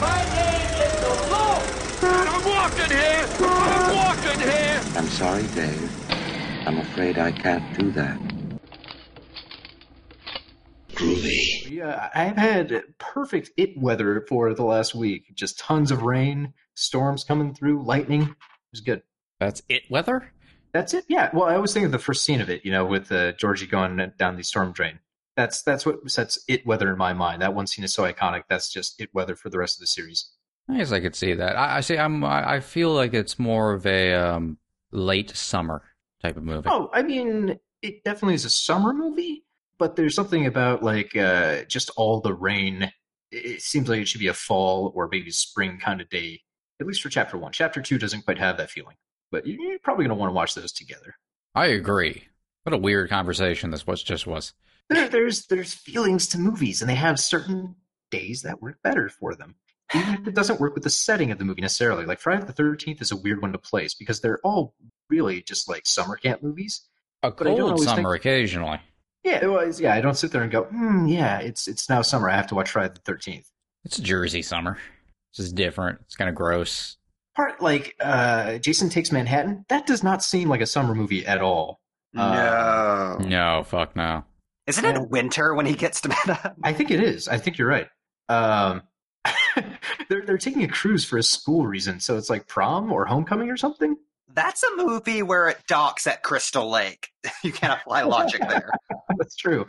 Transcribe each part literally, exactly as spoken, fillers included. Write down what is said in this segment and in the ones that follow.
My name is the Lord. I'm walking here. I'm walking here. I'm sorry, Dave. I'm afraid I can't do that. Groovy. Yeah, I've had perfect it weather for the last week. Just tons of rain, storms coming through, lightning. It was good. That's it weather? That's it, yeah. Well, I always think of the first scene of it, you know, with uh, Georgie going down the storm drain. That's that's what sets it weather in my mind. That one scene is so iconic. That's just it weather for the rest of the series. I guess I could see that. I, I see. I'm. I feel like it's more of a um, late summer type of movie. Oh, I mean, it definitely is a summer movie. But there's something about like uh, just all the rain. It seems like it should be a fall or maybe spring kind of day. At least for chapter one. Chapter two doesn't quite have that feeling. But you're probably going to want to watch those together. I agree. What a weird conversation this was. Just was. There, there's there's feelings to movies, and they have certain days that work better for them. Even if it doesn't work with the setting of the movie necessarily. Like Friday the thirteenth is a weird one to place because they're all really just like summer camp movies. A cold summer think, occasionally. Yeah, well, yeah. I don't sit there and go, mm, yeah, it's it's now summer. I have to watch Friday the thirteenth. It's Jersey summer. It's just different. It's kind of gross. Part like uh, Jason Takes Manhattan. That does not seem like a summer movie at all. No. Uh, no, fuck no. Isn't it winter when he gets to Manhattan? I think it is. I think you're right. Um, they're they're taking a cruise for a school reason, so it's like prom or homecoming or something. That's a movie where it docks at Crystal Lake. You can't apply logic there. That's true.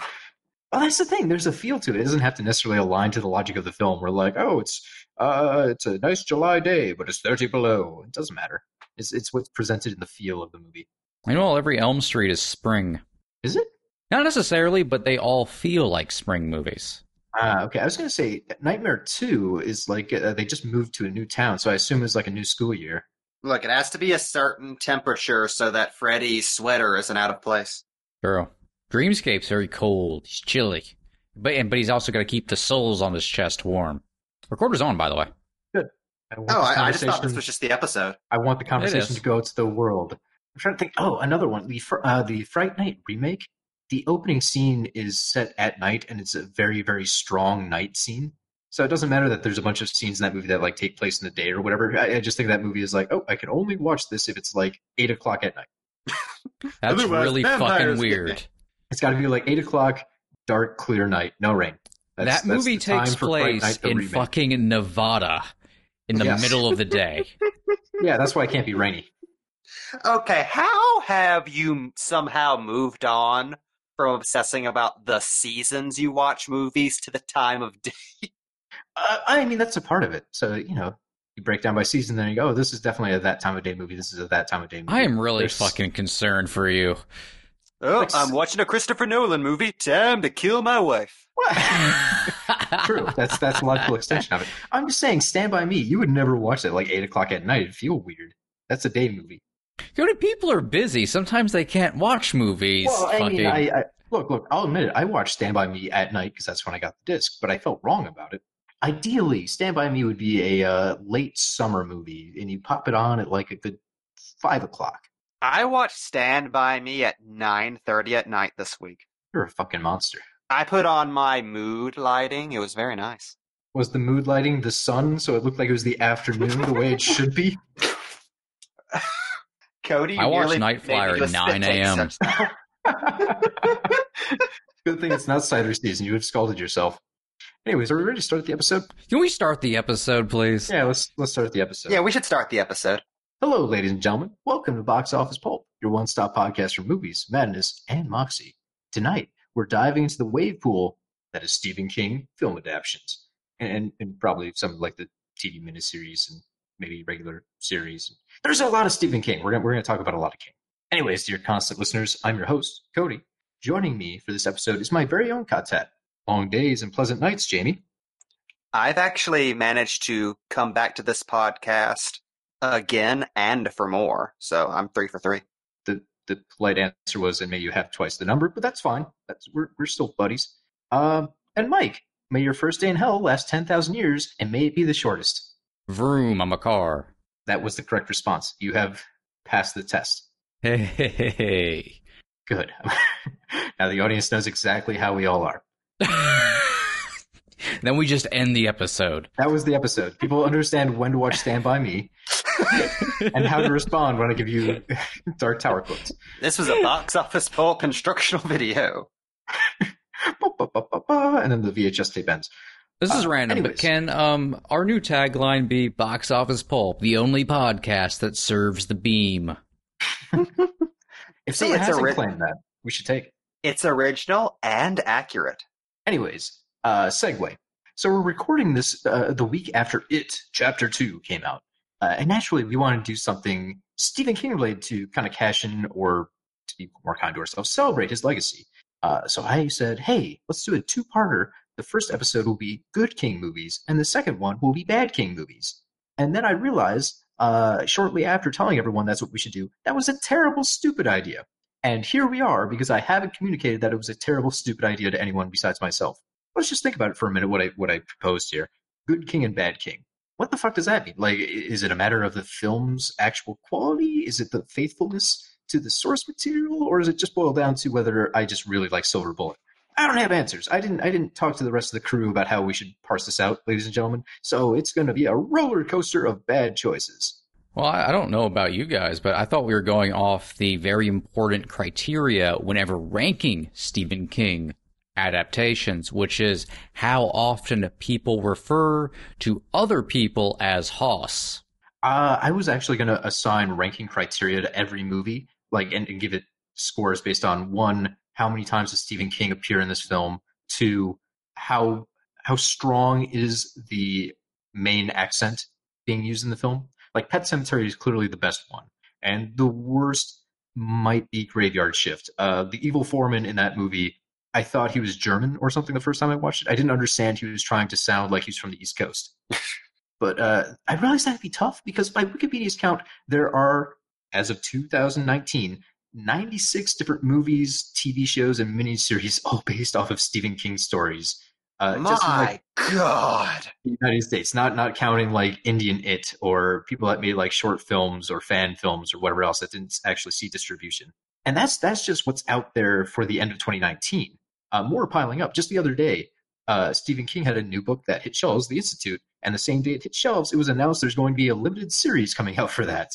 Well, that's the thing. There's a feel to it. It doesn't have to necessarily align to the logic of the film. We're like, oh, it's uh, it's a nice July day, but it's thirty below. It doesn't matter. It's it's what's presented in the feel of the movie. I know every Elm Street is spring. Is it? Not necessarily, but they all feel like spring movies. Ah, okay. I was going to say Nightmare two is like uh, they just moved to a new town, so I assume it's like a new school year. Look, it has to be a certain temperature so that Freddy's sweater isn't out of place. True. Dreamscape's very cold. He's chilly. But but he's also going to keep the soles on his chest warm. Recorder's on, by the way. Good. I oh, I, I just thought this was just the episode. I want the conversation to go to the world. I'm trying to think. Oh, another one. The, uh, the Fright Night remake. The opening scene is set at night, and it's a very, very strong night scene. So it doesn't matter that there's a bunch of scenes in that movie that like take place in the day or whatever. I, I just think that movie is like, oh, I can only watch this if it's like eight o'clock at night. That's really fucking weird. It's got to be like eight o'clock, dark, clear night, no rain. That's, that movie takes place in remake. Fucking Nevada in the yes. middle of the day. Yeah, that's why it can't be rainy. Okay, how have you somehow moved on from obsessing about the seasons you watch movies to the time of day? Uh, I mean, that's a part of it. So, you know, you break down by season, then you go, oh, this is definitely a that time of day movie. This is a that time of day movie. I am really There's... fucking concerned for you. Oh, like, I'm watching a Christopher Nolan movie. Time to kill my wife. True. That's that's a logical extension of it. I'm just saying, Stand By Me. You would never watch it like eight o'clock at night. It'd feel weird. That's a day movie. You know, people are busy. Sometimes they can't watch movies. Well, I fucking. mean, I, I, look, look, I'll admit it. I watched Stand By Me at night because that's when I got the disc, but I felt wrong about it. Ideally, Stand By Me would be a uh, late summer movie, and you pop it on at like a good five o'clock. I watched Stand By Me at nine thirty at night this week. You're a fucking monster. I put on my mood lighting. It was very nice. Was the mood lighting the sun, so it looked like it was the afternoon the way it should be? Cody, I watched Night Flyer at nine a.m. Good thing it's not cider season. You would have scalded yourself. Anyways, are we ready to start the episode? Can we start the episode, please? Yeah, let's let's start the episode. Yeah, we should start the episode. Hello, ladies and gentlemen. Welcome to Box Office Pulp, your one-stop podcast for movies, madness, and moxie. Tonight, we're diving into the wave pool that is Stephen King film adaptions, and, and, and probably some like the T V miniseries and maybe regular series. There's a lot of Stephen King. We're going we're going to talk about a lot of King. Anyways, dear constant listeners, I'm your host, Cody. Joining me for this episode is my very own quartet. Long days and pleasant nights, Jamie. I've actually managed to come back to this podcast again and for more, so I'm three for three. The the polite answer was, and may you have twice the number, but that's fine. That's we're we're still buddies. Um, and Mike, may your first day in hell last ten thousand years, and may it be the shortest. Vroom, I'm a car. That was the correct response. You have passed the test. Hey, hey, hey, hey. Good. Now the audience knows exactly how we all are. Then we just end the episode. That was the episode. People understand when to watch Stand By Me and how to respond when I give you Dark Tower quotes. This was a Box Office Pulp instructional video. And then the V H S tape ends. This is uh, random, anyways. But can um, our new tagline be Box Office Pulp, the only podcast that serves the beam? If someone so hasn't ori- claimed that, we should take it. It's original and accurate. Anyways, uh, segue. So we're recording this uh, the week after It, Chapter two, came out. Uh, and naturally, we want to do something Stephen King related to kind of cash in, or to be more kind to ourselves, celebrate his legacy. Uh, so I said, hey, let's do a two-parter. The first episode will be good King movies, and the second one will be bad King movies. And then I realized, uh, shortly after telling everyone that's what we should do, that was a terrible, stupid idea. And here we are, because I haven't communicated that it was a terrible, stupid idea to anyone besides myself. Let's just think about it for a minute, what I what I proposed here. Good King and bad King. What the fuck does that mean? Like, is it a matter of the film's actual quality? Is it the faithfulness to the source material? Or is it just boiled down to whether I just really like Silver Bullet? I don't have answers. I didn't I didn't talk to the rest of the crew about how we should parse this out, ladies and gentlemen. So it's going to be a roller coaster of bad choices. Well, I don't know about you guys, but I thought we were going off the very important criteria whenever ranking Stephen King adaptations, which is how often people refer to other people as Hoss. Uh, I was actually going to assign ranking criteria to every movie, like, and, and give it scores based on, one, how many times does Stephen King appear in this film? Two, how how strong is the main accent being used in the film? Like, Pet Sematary is clearly the best one, and the worst might be Graveyard Shift. Uh, the evil foreman in that movie, I thought he was German or something the first time I watched it. I didn't understand he was trying to sound like he's from the East Coast. But uh, I realized that'd be tough because by Wikipedia's count, there are, as of two thousand nineteen, ninety-six different movies, T V shows, and miniseries, all based off of Stephen King stories. Uh, My just like, God! The United States, not not counting like Indian It or people that made like short films or fan films or whatever else that didn't actually see distribution. And that's that's just what's out there for the end of twenty nineteen. Uh, more piling up. Just the other day, uh, Stephen King had a new book that hit shelves, The Institute, and the same day it hit shelves, it was announced there's going to be a limited series coming out for that.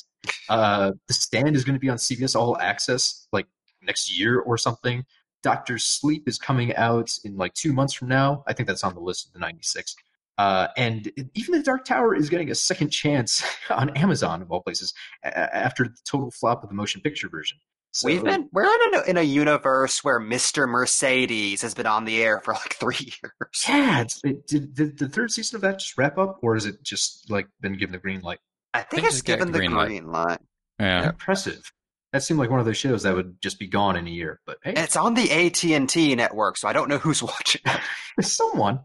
Uh, The Stand is going to be on C B S All Access like next year or something. Doctor Sleep is coming out in like two months from now. I think that's on the list of the ninety-six. Uh, and even The Dark Tower is getting a second chance on Amazon, of all places, a- after the total flop of the motion picture version. So, We've been we're in a, in a universe where Mister Mercedes has been on the air for like three years. Yeah, it's, it, did, did the third season of that just wrap up, or has it just like been given the green light? I think, I think it's given the green light. Green light. Yeah, impressive. That seemed like one of those shows that would just be gone in a year. But hey. It's on the A T and T network, so I don't know who's watching. Someone.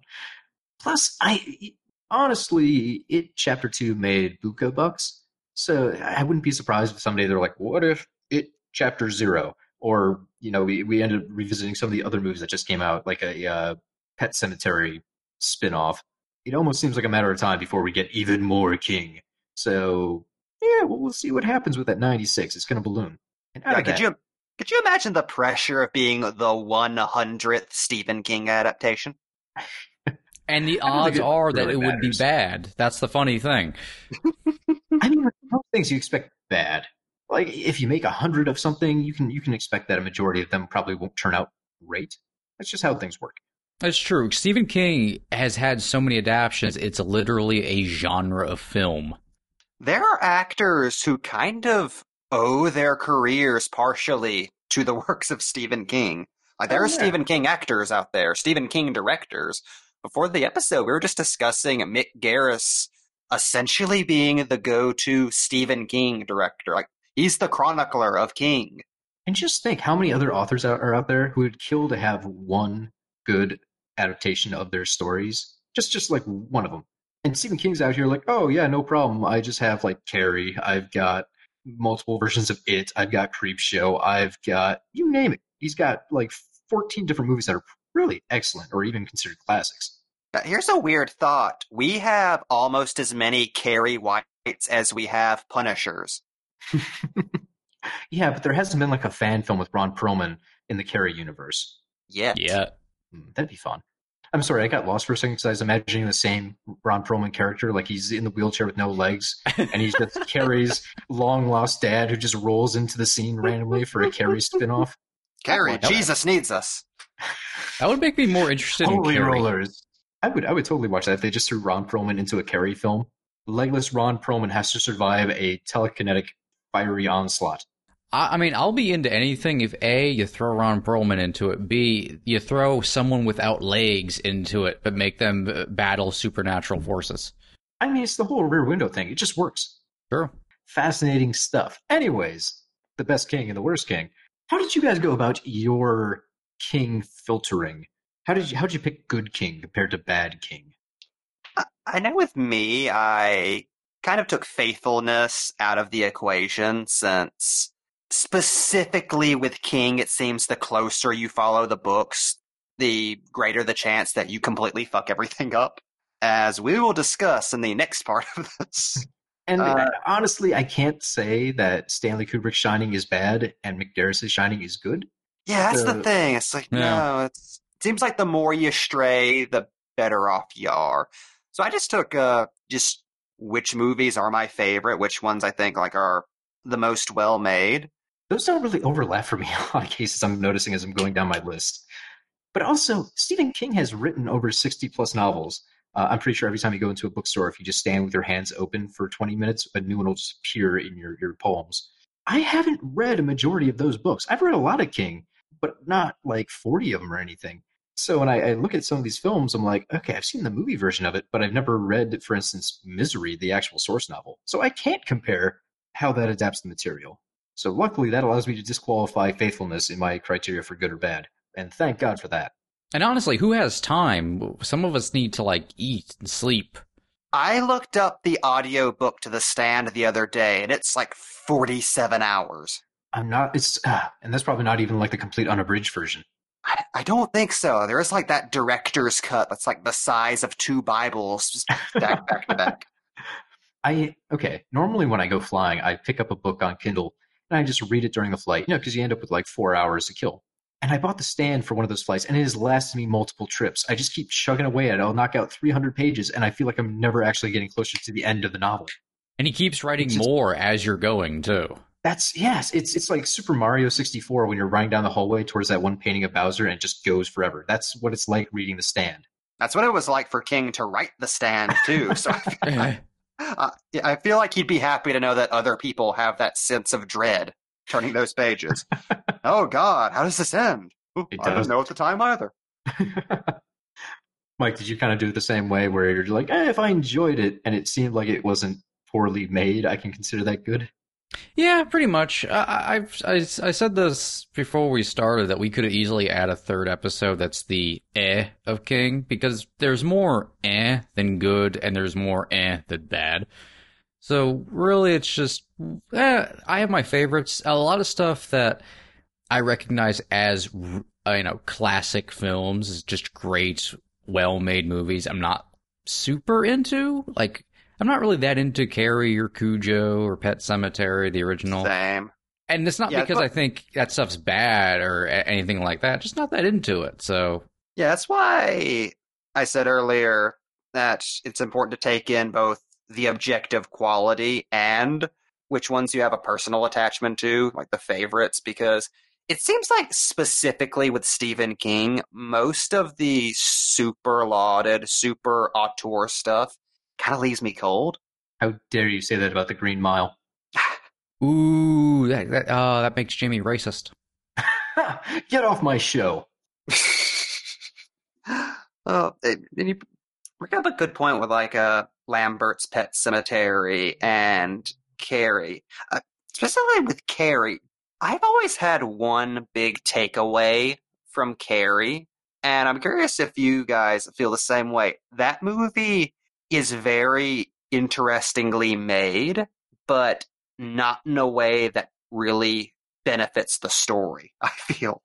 Plus, I honestly, It Chapter two made buku bucks, so I wouldn't be surprised if someday they're like, "What if It Chapter zero?" Or you know, we we ended up revisiting some of the other movies that just came out, like a uh, Pet Sematary spinoff. It almost seems like a matter of time before we get even more King. So. Yeah, well, we'll see what happens with that ninety-six. It's going to balloon. And yeah, could that, you could you imagine the pressure of being the one hundredth Stephen King adaptation? And the odds are really that it matters. Would be bad. That's the funny thing. I mean, most things you expect bad. Like, if you make one hundred of something, you can you can expect that a majority of them probably won't turn out great. That's just how things work. That's true. Stephen King has had so many adaptations. It's literally a genre of film. There are actors who kind of owe their careers partially to the works of Stephen King. Like, there oh, yeah. are Stephen King actors out there, Stephen King directors. Before the episode, we were just discussing Mick Garris essentially being the go-to Stephen King director. Like, he's the chronicler of King. And just think how many other authors are out there who would kill to have one good adaptation of their stories. Just, just like one of them. And Stephen King's out here like, oh, yeah, no problem. I just have, like, Carrie. I've got multiple versions of It. I've got Creepshow. I've got, you name it. He's got, like, fourteen different movies that are really excellent or even considered classics. Here's a weird thought. We have almost as many Carrie Whites as we have Punishers. Yeah, but there hasn't been, like, a fan film with Ron Perlman in the Carrie universe. Yet. Yeah. That'd be fun. I'm sorry, I got lost for a second because I was imagining the same Ron Perlman character, like he's in the wheelchair with no legs, and he just carries long lost dad who just rolls into the scene randomly for a Carrie spinoff. Carrie, oh, Jesus needs us. That would make me more interested Holy in Carrie. Rollers. I would, I would totally watch that if they just threw Ron Perlman into a Carrie film. Legless Ron Perlman has to survive a telekinetic fiery onslaught. I mean, I'll be into anything if, A, you throw Ron Perlman into it, B, you throw someone without legs into it, but make them battle supernatural forces. I mean, it's the whole Rear Window thing. It just works. Sure. Fascinating stuff. Anyways, the best King and the worst King. How did you guys go about your King filtering? How did you, how did you pick good King compared to bad King? I know with me, I kind of took faithfulness out of the equation since... Specifically with King, it seems the closer you follow the books, the greater the chance that you completely fuck everything up, as we will discuss in the next part of this. And uh, honestly, I can't say that Stanley Kubrick's Shining is bad and McDerris's Shining is good. Yeah, that's so, the thing. It's like, yeah. no, it's, it seems like the more you stray, the better off you are. So I just took uh, just which movies are my favorite, which ones I think like are the most well-made. Those don't really overlap for me in a lot of cases I'm noticing as I'm going down my list. But also, Stephen King has written over sixty-plus novels. Uh, I'm pretty sure every time you go into a bookstore, if you just stand with your hands open for twenty minutes, a new one will just appear in your, your poems. I haven't read a majority of those books. I've read a lot of King, but not like forty of them or anything. So when I, I look at some of these films, I'm like, okay, I've seen the movie version of it, but I've never read, for instance, Misery, the actual source novel. So I can't compare how that adapts the material. So luckily, that allows me to disqualify faithfulness in my criteria for good or bad. And thank God for that. And honestly, who has time? Some of us need to, like, eat and sleep. I looked up the audiobook to The Stand the other day, and it's like forty-seven hours. I'm not... It's uh, and that's probably not even, like, the complete unabridged version. I, I don't think so. There is, like, that director's cut that's, like, the size of two Bibles just back, back to back. I... Okay. Normally, when I go flying, I pick up a book on Kindle... and I just read it during the flight, you know, because you end up with like four hours to kill. And I bought The Stand for one of those flights, and it has lasted me multiple trips. I just keep chugging away at it. I'll knock out three hundred pages, and I feel like I'm never actually getting closer to the end of the novel. And he keeps writing just, more as you're going, too. That's, yes, it's it's like Super Mario sixty-four when you're running down the hallway towards that one painting of Bowser, and it just goes forever. That's what it's like reading The Stand. That's what it was like for King to write The Stand, too. So I feel like... Uh, I feel like he'd be happy to know that other people have that sense of dread turning those pages. Oh, God, how does this end? Ooh, I don't know at the time either. Mike, did you kind of do it the same way where you're like, eh, if I enjoyed it and it seemed like it wasn't poorly made, I can consider that good? Yeah, pretty much. I, I've, I, I said this before we started that we could easily add a third episode that's the eh of King, because there's more eh than good and there's more eh than bad. So really it's just, eh, I have my favorites. A lot of stuff that I recognize as, you know, classic films is just great, well-made movies I'm not super into, like... I'm not really that into Carrie or Cujo or Pet Sematary, the original. Same. And it's not yeah, because but, I think that stuff's bad or anything like that. Just not that into it, so. Yeah, that's why I said earlier that it's important to take in both the objective quality and which ones you have a personal attachment to, like the favorites, because it seems like specifically with Stephen King, most of the super lauded, super auteur stuff kind of leaves me cold. How dare you say that about The Green Mile? Ooh, that that, uh, that makes Jamie racist. Get off my show. Oh, and you bring up a good point with like uh, Lambert's Pet Sematary and Carrie. Uh, specifically with Carrie, I've always had one big takeaway from Carrie, and I'm curious if you guys feel the same way. That movie is very interestingly made, but not in a way that really benefits the story, I feel.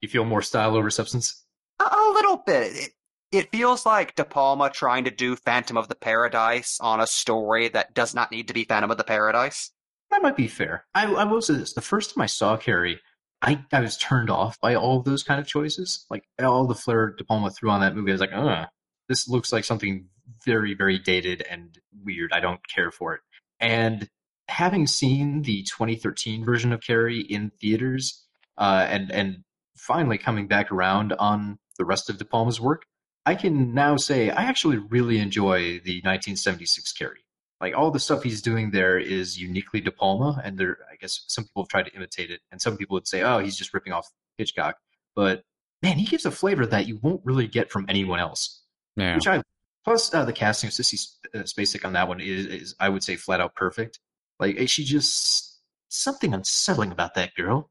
You feel more style over substance? A, a little bit. It, it feels like De Palma trying to do Phantom of the Paradise on a story that does not need to be Phantom of the Paradise. That might be fair. I, I will say this. The first time I saw Carrie, I, I was turned off by all of those kind of choices. Like, all the flair De Palma threw on that movie, I was like, uh, this looks like something very, very dated and weird. I don't care for it. And having seen the twenty thirteen version of Carrie in theaters, uh, and, and finally coming back around on the rest of De Palma's work, I can now say I actually really enjoy the nineteen seventy-six Carrie. Like, all the stuff he's doing there is uniquely De Palma, and there, I guess some people have tried to imitate it, and some people would say, oh, he's just ripping off Hitchcock. But, man, he gives a flavor that you won't really get from anyone else. Yeah. Which I, plus, uh, the casting of Sissy Spacek on that one is, is, I would say, flat out perfect. Like, she just, something unsettling about that girl.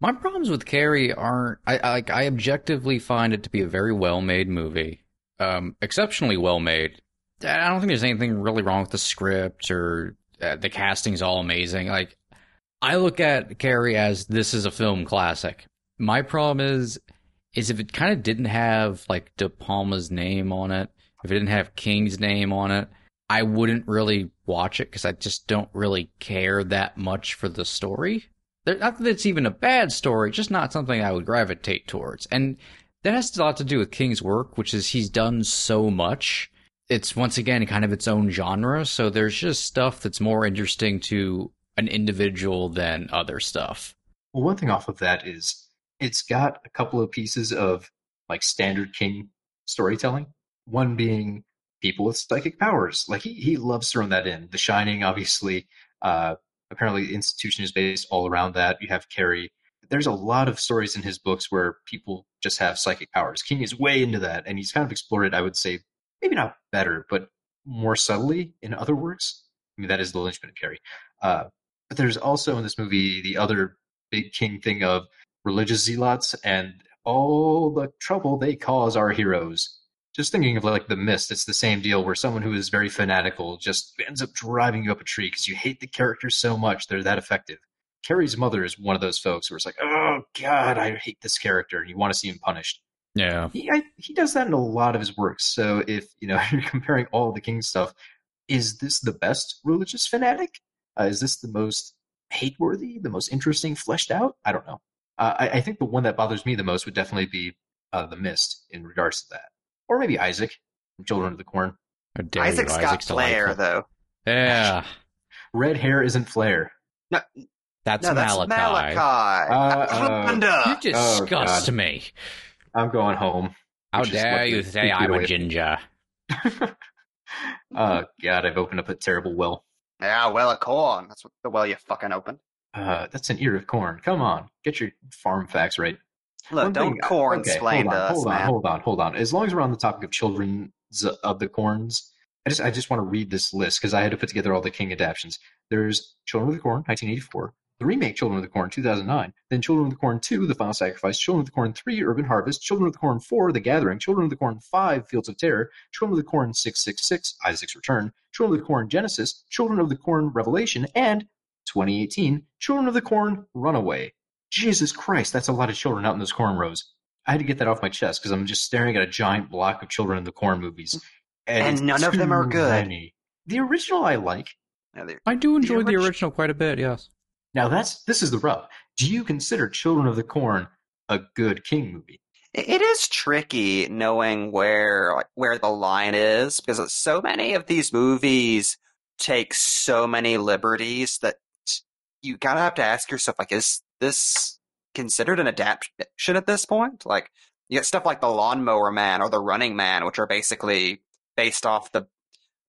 My problems with Carrie aren't, I, I, I objectively find it to be a very well-made movie. Um, exceptionally well-made. I don't think there's anything really wrong with the script, or uh, the casting's all amazing. Like, I look at Carrie as, this is a film classic. My problem is, is if it kind of didn't have, like, De Palma's name on it, if it didn't have King's name on it, I wouldn't really watch it, because I just don't really care that much for the story. Not that it's even a bad story, just not something I would gravitate towards. And that has a lot to do with King's work, which is he's done so much. It's, once again, kind of its own genre, so there's just stuff that's more interesting to an individual than other stuff. Well, one thing off of that is it's got a couple of pieces of, like, standard King storytelling. One being people with psychic powers. Like, he, he loves throwing that in. The Shining, obviously, uh... apparently, the institution is based all around that. You have Carrie. There's a lot of stories in his books where people just have psychic powers. King is way into that, and he's kind of explored it, I would say, maybe not better, but more subtly in other works. I mean, that is the linchpin of Carrie. Uh, but there's also in this movie the other big King thing of religious zealots and all the trouble they cause our heroes. Just thinking of, like, The Mist, it's the same deal where someone who is very fanatical just ends up driving you up a tree because you hate the characters so much, they're that effective. Carrie's mother is one of those folks where it's like, oh, God, I hate this character, and you want to see him punished. Yeah. He, I, he does that in a lot of his works, so if, you know, you're comparing all of the King stuff, is this the best religious fanatic? Uh, is this the most hate-worthy, the most interesting, fleshed out? I don't know. Uh, I, I think the one that bothers me the most would definitely be uh, The Mist in regards to that. Or maybe Isaac from Children of the Corn. Isaac's you, got Isaac's flair, delightful. Though. Yeah. Red hair isn't flair. No, that's, no, Malachi. That's Malachi. Uh, uh, you disgust oh, me. I'm going home. How dare you say I'm a ginger? Oh, God, I've opened up a terrible well. Yeah, well of corn. That's what the well you fucking opened. Uh, that's an ear of corn. Come on. Get your farm facts right. Look, One don't thing, corn okay, explain to us, hold on, man. Hold on, hold on. As long as we're on the topic of Children of the Corns, I just I just want to read this list because I had to put together all the King adaptions. There's Children of the Corn, nineteen eighty-four, the remake Children of the Corn, two thousand nine, then Children of the Corn two, The Final Sacrifice, Children of the Corn three, Urban Harvest, Children of the Corn four, The Gathering, Children of the Corn five, Fields of Terror, Children of the Corn six six six, Isaac's Return, Children of the Corn Genesis, Children of the Corn Revelation, and twenty eighteen, Children of the Corn Runaway. Jesus Christ, that's a lot of children out in those cornrows. I had to get that off my chest because I'm just staring at a giant block of Children in the Corn movies. And, and none of them are good. Many. The original I like. I do enjoy the, orig- the original quite a bit, yes. Now, that's this is the rub. Do you consider Children of the Corn a good King movie? It is tricky knowing where, like, where the line is because so many of these movies take so many liberties that you kind of have to ask yourself, like, is this considered an adaptation at this point? Like, you get stuff like The Lawnmower Man or The Running Man, which are basically based off the,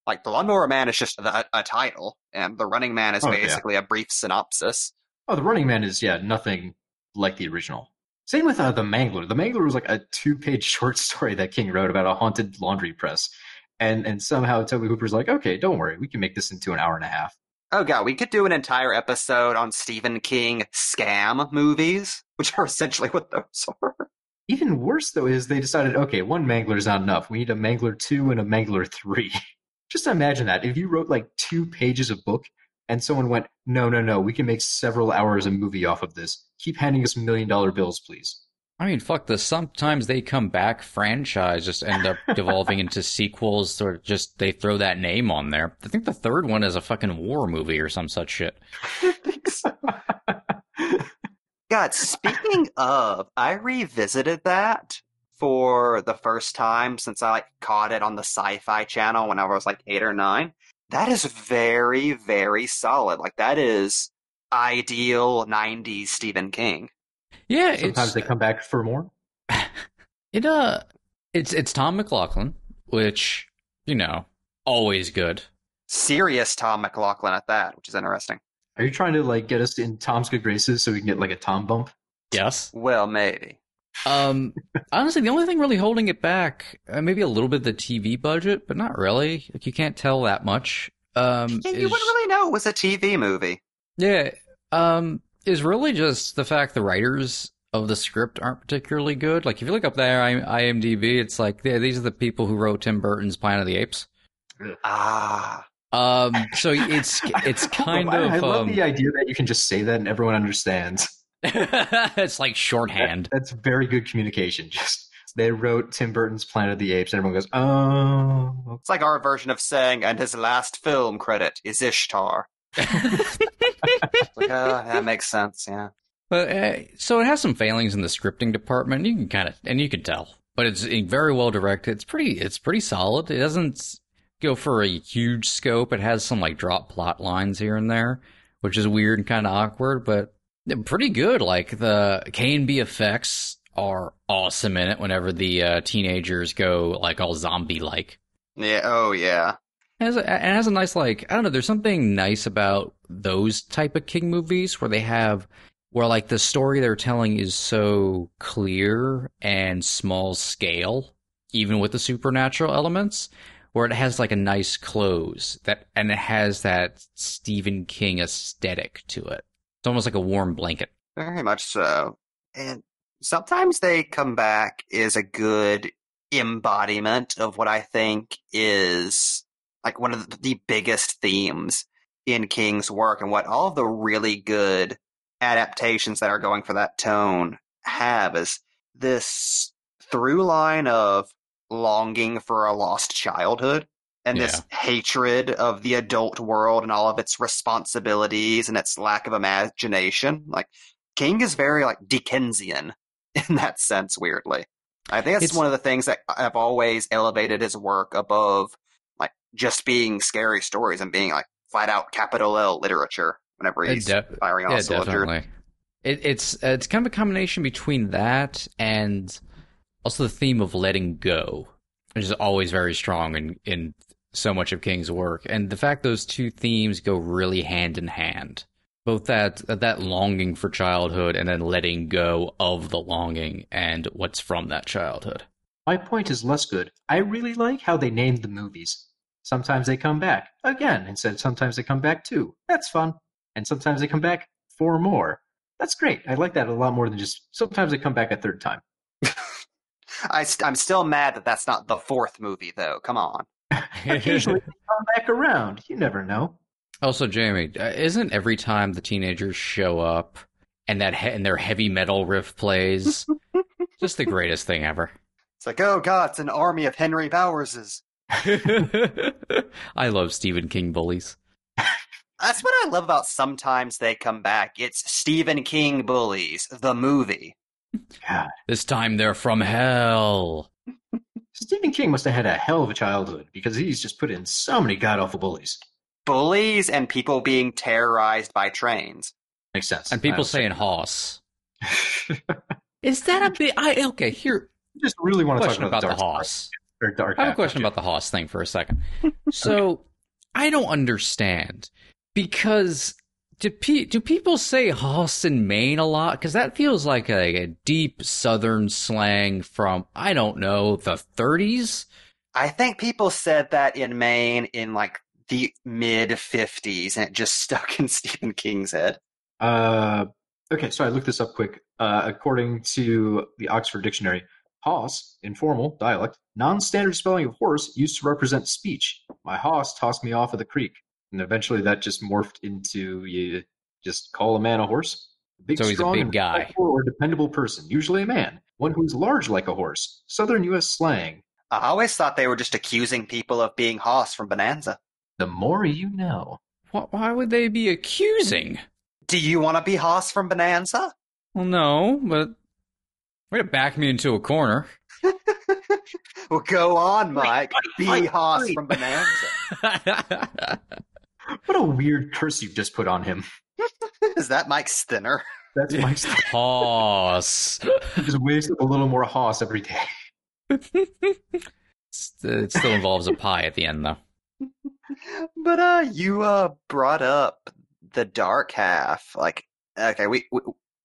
like, The Lawnmower Man is just a, a title, and The Running Man is oh, basically yeah. a brief synopsis. Oh, The Running Man is, yeah, nothing like the original. Same with uh, The Mangler. The Mangler was like a two-page short story that King wrote about a haunted laundry press. And, and somehow Toby Hooper's like, okay, don't worry, we can make this into an hour and a half. Oh, God, we could do an entire episode on Stephen King scam movies, which are essentially what those are. Even worse, though, is they decided, okay, one Mangler is not enough. We need a Mangler two and a Mangler three. Just imagine that. If you wrote, like, two pages of book and someone went, no, no, no, we can make several hours of movie off of this. Keep handing us million-dollar bills, please. I mean, fuck this. Sometimes they come back franchise just end up devolving into sequels or just they throw that name on there. I think the third one is a fucking war movie or some such shit. God, speaking of, I revisited that for the first time since I like caught it on the Sci-Fi Channel when I was like eight or nine. That is very, very solid. Like, that is ideal nineties Stephen King. Yeah, sometimes it's, they come back for more. It uh, it's it's Tom McLaughlin, which, you know, always good. Serious Tom McLaughlin at that, which is interesting. Are you trying to like get us in Tom's good graces so we can get like a Tom bump? Yes. Well, maybe. Um, honestly, the only thing really holding it back, uh, maybe a little bit of the T V budget, but not really. Like, you can't tell that much. Um, yeah, you is, wouldn't really know it was a T V movie. Yeah. Um, is really just the fact the writers of the script aren't particularly good. Like, if you look up there, I M D B, it's like, yeah, these are the people who wrote Tim Burton's Planet of the Apes. Ah. Um. So it's it's kind I, of. I love um, the idea that you can just say that and everyone understands. It's like shorthand. That, that's very good communication. Just they wrote Tim Burton's Planet of the Apes, and everyone goes, "Oh." It's like our version of saying, "And his last film credit is Ishtar." Like, oh, that makes sense. Yeah. But uh, so it has some failings in the scripting department. You can kind of, and you can tell, but it's very well directed. It's pretty. It's pretty solid. It doesn't go for a huge scope. It has some like drop plot lines here and there, which is weird and kind of awkward, but. Pretty good. Like, the K and B effects are awesome in it whenever the uh, teenagers go, like, all zombie-like. Yeah, oh, yeah. It has, a, it has a nice, like, I don't know, there's something nice about those type of King movies where they have, where, like, the story they're telling is so clear and small scale, even with the supernatural elements, where it has, like, a nice close, that, and it has that Stephen King aesthetic to it. It's almost like a warm blanket. Very much so. And sometimes They Come Back is a good embodiment of what I think is like one of the biggest themes in King's work, and what all of the really good adaptations that are going for that tone have is this through line of longing for a lost childhood. And yeah. This hatred of the adult world and all of its responsibilities and its lack of imagination. Like, King is very, like, Dickensian in that sense, weirdly. I think that's it's, one of the things that I've always elevated his work above, like, just being scary stories and being, like, flat-out capital L literature whenever he's def- firing on yeah, a soldier. Definitely. It, it's, it's kind of a combination between that and also the theme of letting go, which is always very strong in, in so much of King's work. And the fact those two themes go really hand in hand, both that that longing for childhood and then letting go of the longing and what's from that childhood. My point is less good. I really like how they named the movies. Sometimes They Come Back again, and said sometimes they come back two. That's fun. And sometimes they come back four more. That's great. I like that a lot more than just sometimes they come back a third time. I st- I'm still mad that that's not the fourth movie, though. Come on. Occasionally they come back around. You never know. Also, Jamie, isn't every time the teenagers show up and that he- and their heavy metal riff plays just the greatest thing ever? It's like, oh, God, it's an army of Henry Bowerses. I love Stephen King bullies. That's what I love about sometimes they come back. It's Stephen King bullies, the movie. God. This time they're from hell. Stephen King must have had a hell of a childhood because he's just put in so many god-awful bullies. Bullies and people being terrorized by trains. Makes sense. And people saying Hoss. Is that a bit... I, okay, here... I just really want to talk about, about the Hoss. Or dark I have a question about the Hoss thing for a second. So, okay. I don't understand. Because... Do, pe- do people say Hoss in Maine a lot? Because that feels like a, a deep Southern slang from, I don't know, the thirties? I think people said that in Maine in, like, the mid-fifties, and it just stuck in Stephen King's head. Uh, okay, so I looked this up quick. Uh, according to the Oxford Dictionary, Hoss, informal, dialect, non-standard spelling of horse, used to represent speech. My Hoss tossed me off of the creek. And eventually that just morphed into you just call a man a horse. Big, so he's strong, a big guy. Or dependable person, usually a man. One who's large like a horse. Southern U S slang. I always thought they were just accusing people of being Hoss from Bonanza. The more you know. What, why would they be accusing? Do you want to be Hoss from Bonanza? Well, no, but way to back me into a corner. Well, go on, Mike. Be Hoss from Bonanza. What a weird curse you just put on him. Is that Mike's thinner? That's Mike's thinner. Hoss. He just wakes up a little more Hoss every day. It still involves a pie at the end, though. But uh, you uh brought up The Dark Half. Like, okay, we, we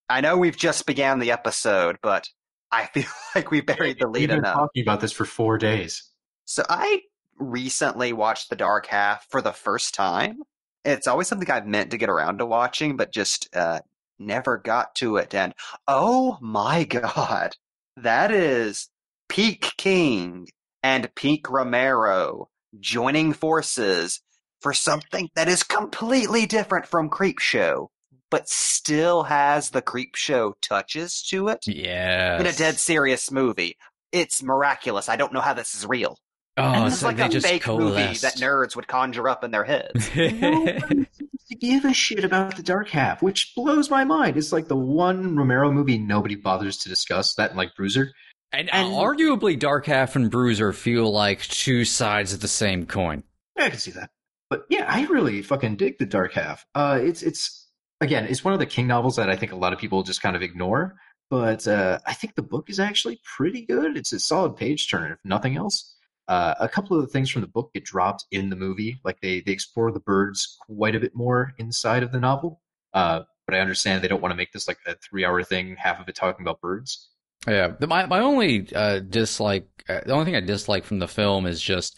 I know we've just began the episode, but I feel like we buried the lead We've been enough. Talking about this for four days. So I recently watched The Dark Half for the first time. It's always something I've meant to get around to watching, but just uh, never got to it. And oh my god, that is peak King and peak Romero joining forces for something that is completely different from Creepshow, but still has the Creepshow touches to it. Yeah, in a dead serious movie. It's miraculous. I don't know how this is real. Oh, it's so like a fake coalesced movie that nerds would conjure up in their heads. Nobody seems to give a shit about The Dark Half, which blows my mind. It's like the one Romero movie nobody bothers to discuss, that and like Bruiser. And, and arguably Dark Half and Bruiser feel like two sides of the same coin. I can see that. But yeah, I really fucking dig The Dark Half. Uh, it's it's... Again, it's one of the King novels that I think a lot of people just kind of ignore, but uh, I think the book is actually pretty good. It's a solid page turner, if nothing else. Uh, a couple of the things from the book get dropped in the movie. Like they, they explore the birds quite a bit more inside of the novel, uh, but I understand they don't want to make this like a three-hour thing, half of it talking about birds. Yeah, my, my only uh, dislike, uh, the only thing I dislike from the film is just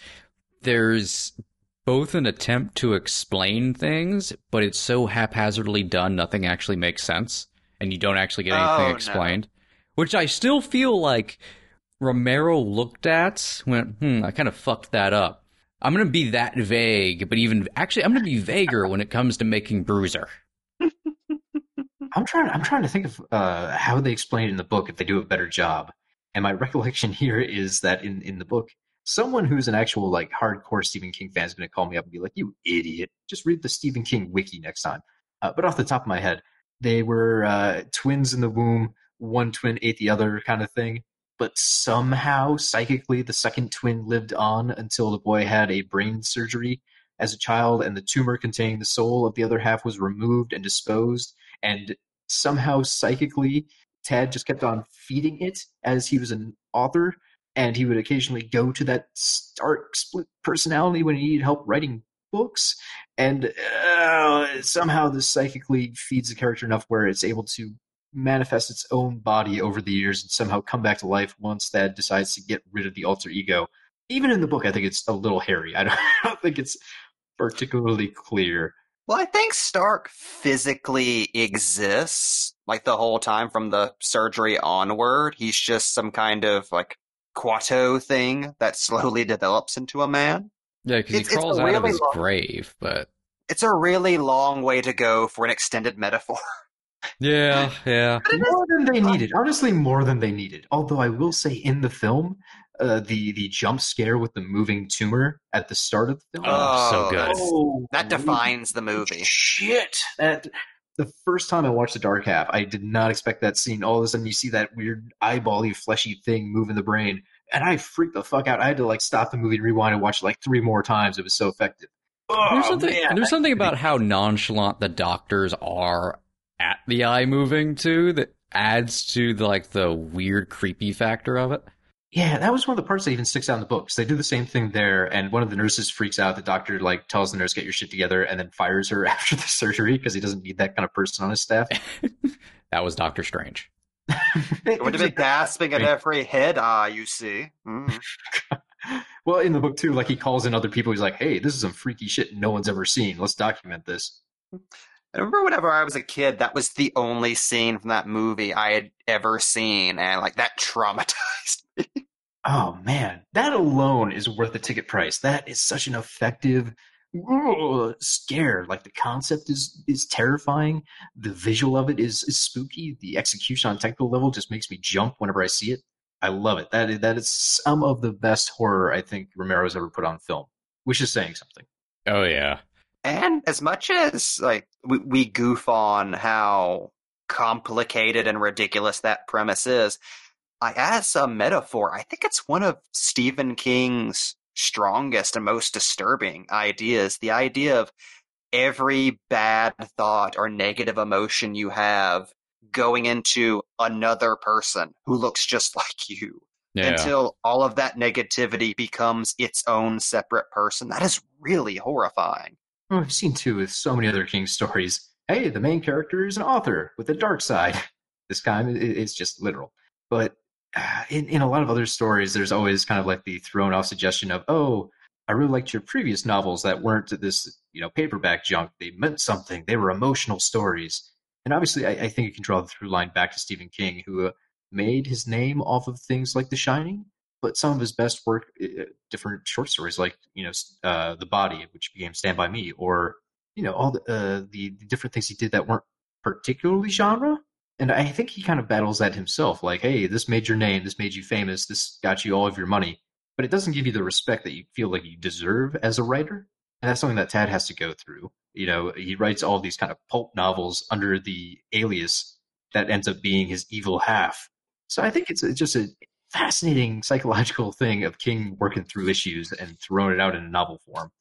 there's both an attempt to explain things, but it's so haphazardly done, nothing actually makes sense, and you don't actually get anything oh, explained. No. Which I still feel like Romero looked at, went, hmm, I kind of fucked that up. I'm going to be that vague, but even, actually, I'm going to be vaguer when it comes to making Bruiser. I'm trying, I'm trying to think of uh, how they explain it in the book, if they do a better job. And my recollection here is that in, in the book, someone who's an actual like hardcore Stephen King fan is going to call me up and be like, "You idiot! Just read the Stephen King wiki next time." Uh, but off the top of my head, they were uh, twins in the womb. One twin ate the other, kind of thing. But somehow, psychically, the second twin lived on until the boy had a brain surgery as a child, and the tumor containing the soul of the other half was removed and disposed. And somehow, psychically, Ted just kept on feeding it as he was an author. And he would occasionally go to that Stark split personality when he needed help writing books. And uh, somehow this psychically feeds the character enough where it's able to manifest its own body over the years and somehow come back to life once that decides to get rid of the alter ego. Even in the book, I think it's a little hairy. I don't, I don't think it's particularly clear. Well, I think Stark physically exists like the whole time from the surgery onward. He's just some kind of like Quato thing that slowly develops into a man. Yeah, because he crawls out of his grave, but it's a really long way to go for an extended metaphor. Yeah, yeah. More than they needed. Honestly, more than they needed. Although I will say in the film, uh, the, the jump scare with the moving tumor at the start of the film. Oh, so good. Oh, that defines the movie. Shit. That... The first time I watched The Dark Half, I did not expect that scene. All of a sudden, you see that weird eyeball-y, fleshy thing move in the brain, and I freaked the fuck out. I had to like stop the movie and rewind and watch it like three more times. It was so effective. Oh, there's something, man, there's something about how nonchalant the doctors are at the eye moving too that adds to the, like the weird, creepy factor of it. Yeah, that was one of the parts that even sticks out in the books. They do the same thing there, and one of the nurses freaks out. The doctor like tells the nurse, "Get your shit together," and then fires her after the surgery because he doesn't need that kind of person on his staff. That was Doctor Strange. It would have been gasping at every head eye, uh, you see. Mm. Well, in the book, too, like he calls in other people. He's like, "Hey, this is some freaky shit no one's ever seen. Let's document this." I remember whenever I was a kid, that was the only scene from that movie I had ever seen, and like that traumatized me. Oh man, that alone is worth the ticket price. That is such an effective ugh, scare. Like the concept is is terrifying. The visual of it is, is spooky. The execution on a technical level just makes me jump whenever I see it. I love it. That is, that is some of the best horror I think Romero's ever put on film, which is saying something. Oh yeah. And as much as like we, we goof on how complicated and ridiculous that premise is, I, as a metaphor, I think it's one of Stephen King's strongest and most disturbing ideas. The idea of every bad thought or negative emotion you have going into another person who looks just like you. Yeah. Until all of that negativity becomes its own separate person. That is really horrifying. Oh, I've seen too with so many other King stories. Hey, the main character is an author with a dark side. This time it's just literal. But in, in a lot of other stories, there's always kind of like the thrown off suggestion of, oh, I really liked your previous novels that weren't this, you know, paperback junk. They meant something. They were emotional stories. And obviously, I, I think you can draw the through line back to Stephen King, who uh, made his name off of things like The Shining, but some of his best work, uh, different short stories like, you know, uh, The Body, which became Stand By Me, or, you know, all the, uh, the different things he did that weren't particularly genre. And I think he kind of battles that himself. Like, hey, this made your name. This made you famous. This got you all of your money. But it doesn't give you the respect that you feel like you deserve as a writer. And that's something that Tad has to go through. You know, he writes all these kind of pulp novels under the alias that ends up being his evil half. So I think it's just a fascinating psychological thing of King working through issues and throwing it out in a novel form.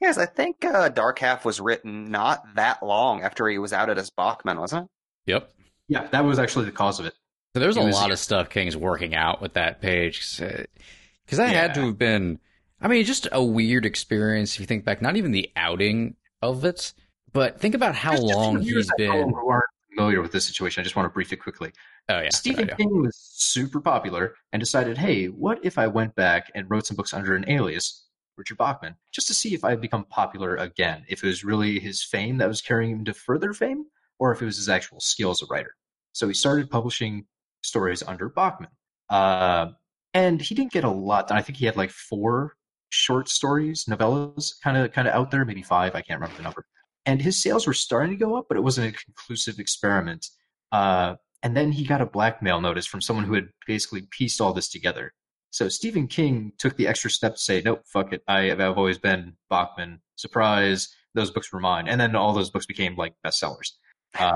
Yes, I think uh, Dark Half was written not that long after he was outed as Bachman, wasn't it? Yep. Yeah, that was actually the cause of it. So there's a lot of stuff King's working out with that page. Because that had to have been, I mean, just a weird experience if you think back, not even the outing of it, but think about how long he's been... familiar with this situation. I just want to brief it quickly. Oh yeah, Stephen King was super popular and decided, hey, what if I went back and wrote some books under an alias, Richard Bachman, just to see if I'd become popular again, if it was really his fame that was carrying him to further fame, or if it was his actual skill as a writer. So he started publishing stories under Bachman. Uh, and he didn't get a lot done. I think he had like four short stories, novellas, kind of kind of out there, maybe five. I can't remember the number. And his sales were starting to go up, but it wasn't a conclusive experiment. Uh, and then he got a blackmail notice from someone who had basically pieced all this together. So Stephen King took the extra step to say, nope, fuck it. I, I've always been Bachman. Surprise. Those books were mine. And then all those books became like bestsellers. Uh,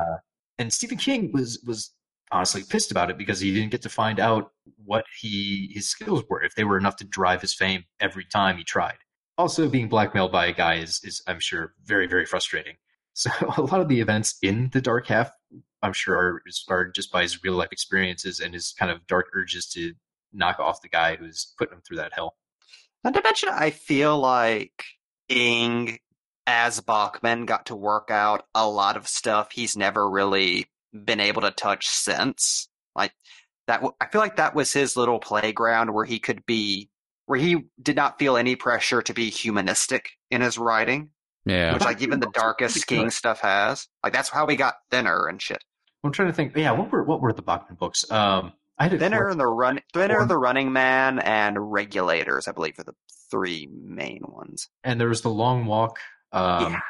and Stephen King was was honestly pissed about it because he didn't get to find out what he his skills were, if they were enough to drive his fame every time he tried. Also, being blackmailed by a guy is, is, I'm sure, very, very frustrating. So a lot of the events in The Dark Half, I'm sure, are inspired just by his real-life experiences and his kind of dark urges to knock off the guy who's putting him through that hell. Not to mention, I feel like Ing, as Bachman, got to work out a lot of stuff he's never really been able to touch since. Like that, I feel like that was his little playground where he could be where he did not feel any pressure to be humanistic in his writing. Yeah. Which, like, even the darkest King stuff has. Like, that's how we got Thinner and shit. I'm trying to think. Yeah, what were what were the Bachman books? Um, I had Thinner, and the, run, Thinner the Running Man, and Regulators, I believe, are the three main ones. And there was The Long Walk. Um, yeah.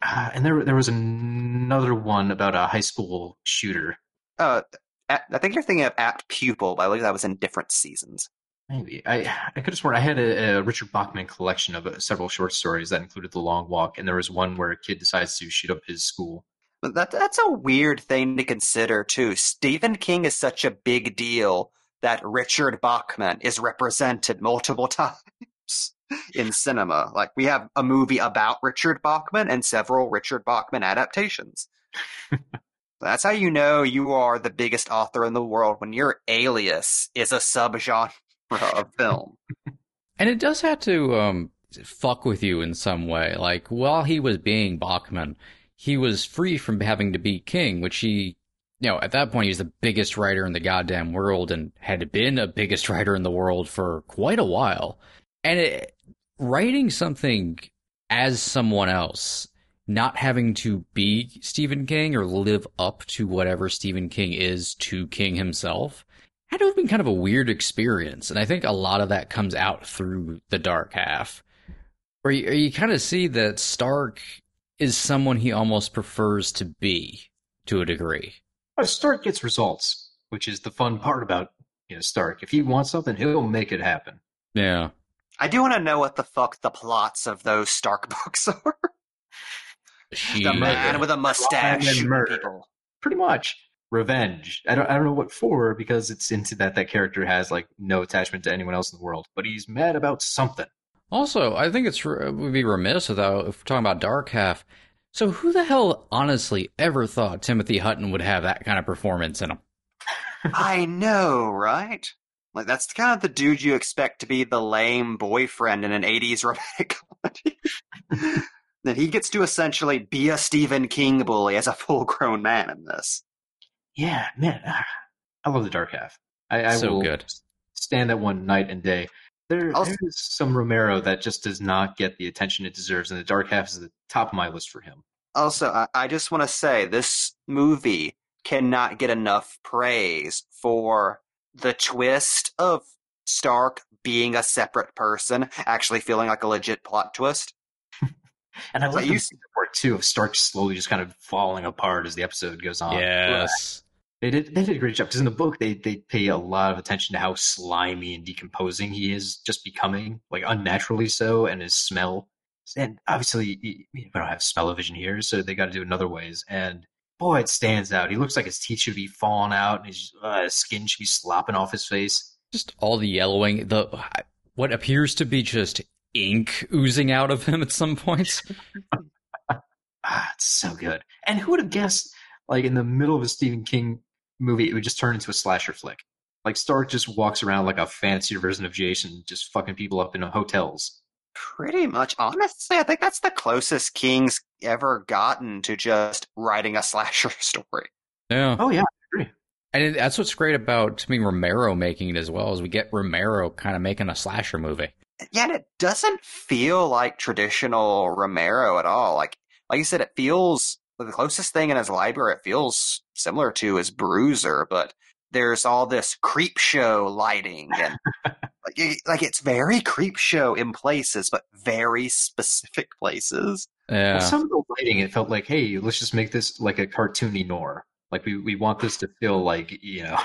Uh, and there, there was another one about a high school shooter. Uh, at, I think you're thinking of Apt Pupil, but I believe that was in different seasons. Maybe. I I could have sworn I had a, a Richard Bachman collection of uh, several short stories that included The Long Walk, and there was one where a kid decides to shoot up his school. But that that's a weird thing to consider, too. Stephen King is such a big deal that Richard Bachman is represented multiple times in cinema. Like, we have a movie about Richard Bachman and several Richard Bachman adaptations. That's how you know you are the biggest author in the world, when your alias is a subgenre of film. And it does have to um, fuck with you in some way. Like, while he was being Bachman, he was free from having to be King, which he, you know, at that point, he was the biggest writer in the goddamn world and had been a biggest writer in the world for quite a while. And it, writing something as someone else, not having to be Stephen King or live up to whatever Stephen King is to King himself, had to have been kind of a weird experience, and I think a lot of that comes out through The Dark Half, where you, you kind of see that Stark is someone he almost prefers to be, to a degree. Well, Stark gets results, which is the fun part about, you know, Stark. If he wants something, he'll make it happen. Yeah. I do want to know what the fuck the plots of those Stark books are. The man with a mustache shooting people. pretty much revenge. I don't I don't know what for, because it's hinted that that character has like no attachment to anyone else in the world, but he's mad about something. Also, I think it's it would be remiss without if we're talking about Dark Half. So who the hell honestly ever thought Timothy Hutton would have that kind of performance in him? I know, right? Like, that's kind of the dude you expect to be the lame boyfriend in an eighties romantic comedy. Then he gets to essentially be a Stephen King bully as a full-grown man in this. Yeah, man. I love The Dark Half. I, I so will good. stand that one night and day. There, there is some Romero that just does not get the attention it deserves, and The Dark Half is at the top of my list for him. Also, I, I just want to say this movie cannot get enough praise for the twist of Stark being a separate person, actually feeling like a legit plot twist. And I love the part too of Stark slowly just kind of falling apart as the episode goes on. Yes. Right. They did, they did a great job, because in the book, they, they pay a lot of attention to how slimy and decomposing he is just becoming, like unnaturally so, and his smell. And obviously, we don't have smell-o-vision here, so they got to do it in other ways. And boy, it stands out. He looks like his teeth should be falling out, and his, uh, his skin should be slopping off his face. Just all the yellowing, the what appears to be just ink oozing out of him at some points. Ah, it's so good. And who would have guessed, like, in the middle of a Stephen King movie, it would just turn into a slasher flick. Like, Stark just walks around like a fancier version of Jason, just fucking people up in hotels. Pretty much. Honestly, I think that's the closest King's ever gotten to just writing a slasher story. Yeah. Oh, yeah. I agree. And that's what's great about, I mean, Romero making it as well, is we get Romero kind of making a slasher movie. Yeah, and it doesn't feel like traditional Romero at all. Like, like you said, it feels... the closest thing in his library it feels similar to is Bruiser, but there's all this Creepshow lighting and like, it, like it's very Creepshow in places, but very specific places. Yeah. Well, some of the lighting, it felt like, hey, let's just make this like a cartoony noir. Like we we want this to feel like, you know,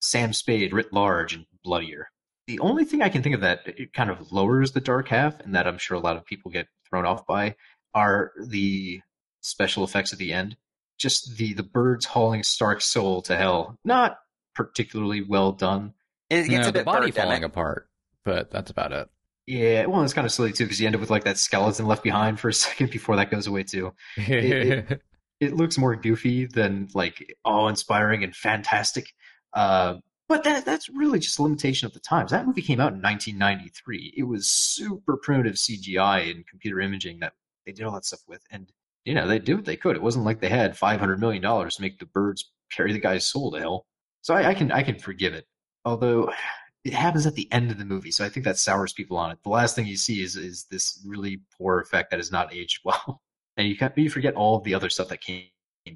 Sam Spade writ large and bloodier. The only thing I can think of that it kind of lowers The Dark Half, and that I'm sure a lot of people get thrown off by, are the special effects at the end. Just the the birds hauling Stark's soul to hell. Not particularly well done. It gets no, a bit body falling apart, but that's about it. Yeah, well, it's kind of silly too, because you end up with like that skeleton left behind for a second before that goes away too. It, it, it looks more goofy than like awe-inspiring and fantastic. Uh, but that that's really just a limitation of the times. That movie came out in nineteen ninety-three. It was super primitive C G I and computer imaging that they did all that stuff with, and you know, they did what they could. It wasn't like they had five hundred million dollars to make the birds carry the guy's soul to hell. So I, I can I can forgive it. Although it happens at the end of the movie, so I think that sours people on it. The last thing you see is is this really poor effect that has not aged well. And you, you forget all of the other stuff that came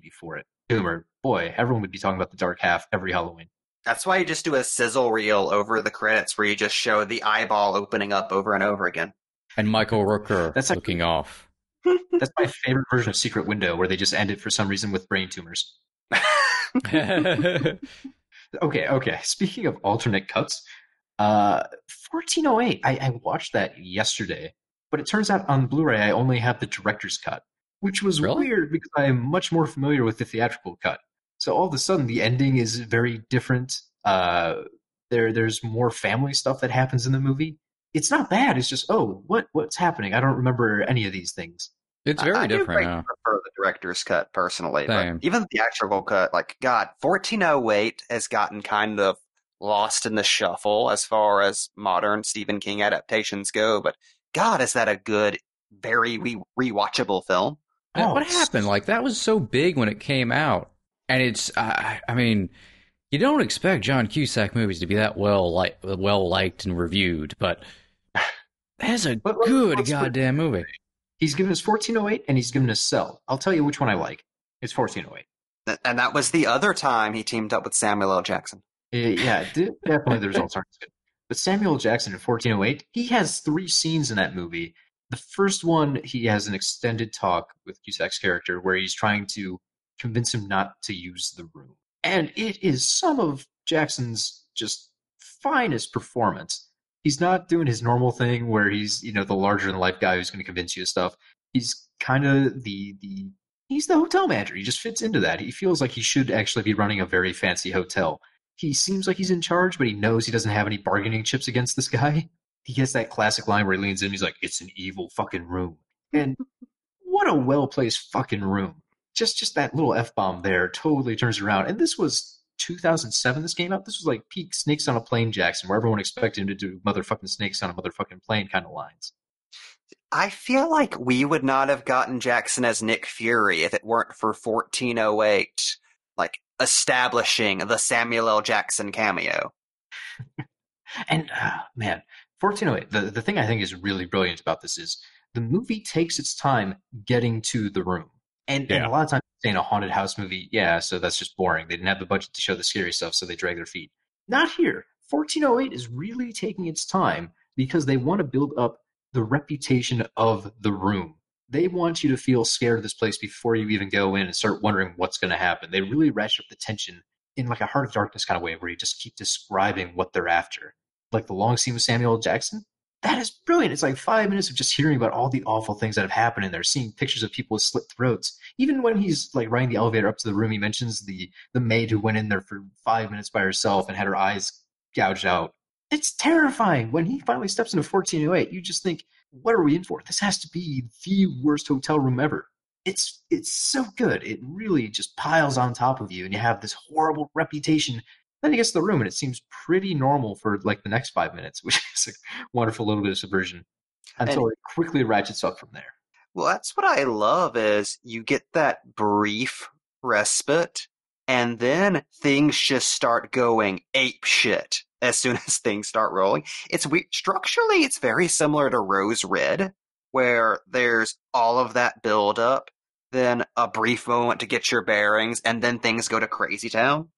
before it. Humor. Boy, everyone would be talking about The Dark Half every Halloween. That's why you just do a sizzle reel over the credits where you just show the eyeball opening up over and over again. And Michael Rooker That's looking a- off. That's my favorite version of Secret Window, where they just end it for some reason with brain tumors. okay, okay. Speaking of alternate cuts, uh, fourteen oh eight, I, I watched that yesterday, but it turns out on Blu-ray I only have the director's cut, which was really weird because I am much more familiar with the theatrical cut. So all of a sudden the ending is very different. Uh, there, There's more family stuff that happens in the movie. It's not bad. It's just, oh, what what's happening? I don't remember any of these things. It's very I, I different. I prefer the director's cut personally. But even the actual cut, like, God, fourteen oh eight has gotten kind of lost in the shuffle as far as modern Stephen King adaptations go. But God, is that a good, very re- rewatchable film? Oh, what happened? Like, that was so big when it came out. And it's, uh, I mean, you don't expect John Cusack movies to be that well li- well liked and reviewed, but that's a but, good that's goddamn what, movie. He's given us fourteen oh eight and he's given us Cell. I'll tell you which one I like. It's fourteen oh eight. And that was the other time he teamed up with Samuel L. Jackson. Yeah, definitely the results aren't good. But Samuel L. Jackson in fourteen oh eight, he has three scenes in that movie. The first one, he has an extended talk with Cusack's character where he's trying to convince him not to use the room. And it is some of Jackson's just finest performance. He's not doing his normal thing where he's, you know, the larger-than-life guy who's going to convince you of stuff. He's kind of the the he's the hotel manager. He just fits into that. He feels like he should actually be running a very fancy hotel. He seems like he's in charge, but he knows he doesn't have any bargaining chips against this guy. He gets that classic line where he leans in. He's like, it's an evil fucking room. And what a well-placed fucking room. Just just that little F-bomb there totally turns around. And this was two thousand seven this came out. This was like peak Snakes on a Plane Jackson, where everyone expected him to do motherfucking snakes on a motherfucking plane kind of lines. I feel like we would not have gotten Jackson as Nick Fury if it weren't for fourteen oh eight, like, establishing the Samuel L. Jackson cameo. And, uh, man, fourteen oh eight, the, the thing I think is really brilliant about this is the movie takes its time getting to the room. And, yeah. and a lot of times in a haunted house movie, yeah, so that's just boring. They didn't have the budget to show the scary stuff, so they drag their feet. Not here. fourteen oh eight is really taking its time because they want to build up the reputation of the room. They want you to feel scared of this place before you even go in and start wondering what's going to happen. They really ratchet up the tension in like a Heart of Darkness kind of way where you just keep describing what they're after. Like the long scene with Samuel L. Jackson, that is brilliant. It's like five minutes of just hearing about all the awful things that have happened in there, seeing pictures of people with slit throats. Even when he's like riding the elevator up to the room, he mentions the, the maid who went in there for five minutes by herself and had her eyes gouged out. It's terrifying. When he finally steps into fourteen oh eight, you just think, what are we in for? This has to be the worst hotel room ever. It's it's so good. It really just piles on top of you, and you have this horrible reputation. Then he gets to the room, and it seems pretty normal for like the next five minutes, which is a wonderful little bit of subversion. Until and, it quickly ratchets up from there. Well, that's what I love is you get that brief respite, and then things just start going ape shit as soon as things start rolling. It's weird. Structurally, it's very similar to Rose Red, where there's all of that build-up, then a brief moment to get your bearings, and then things go to crazy town.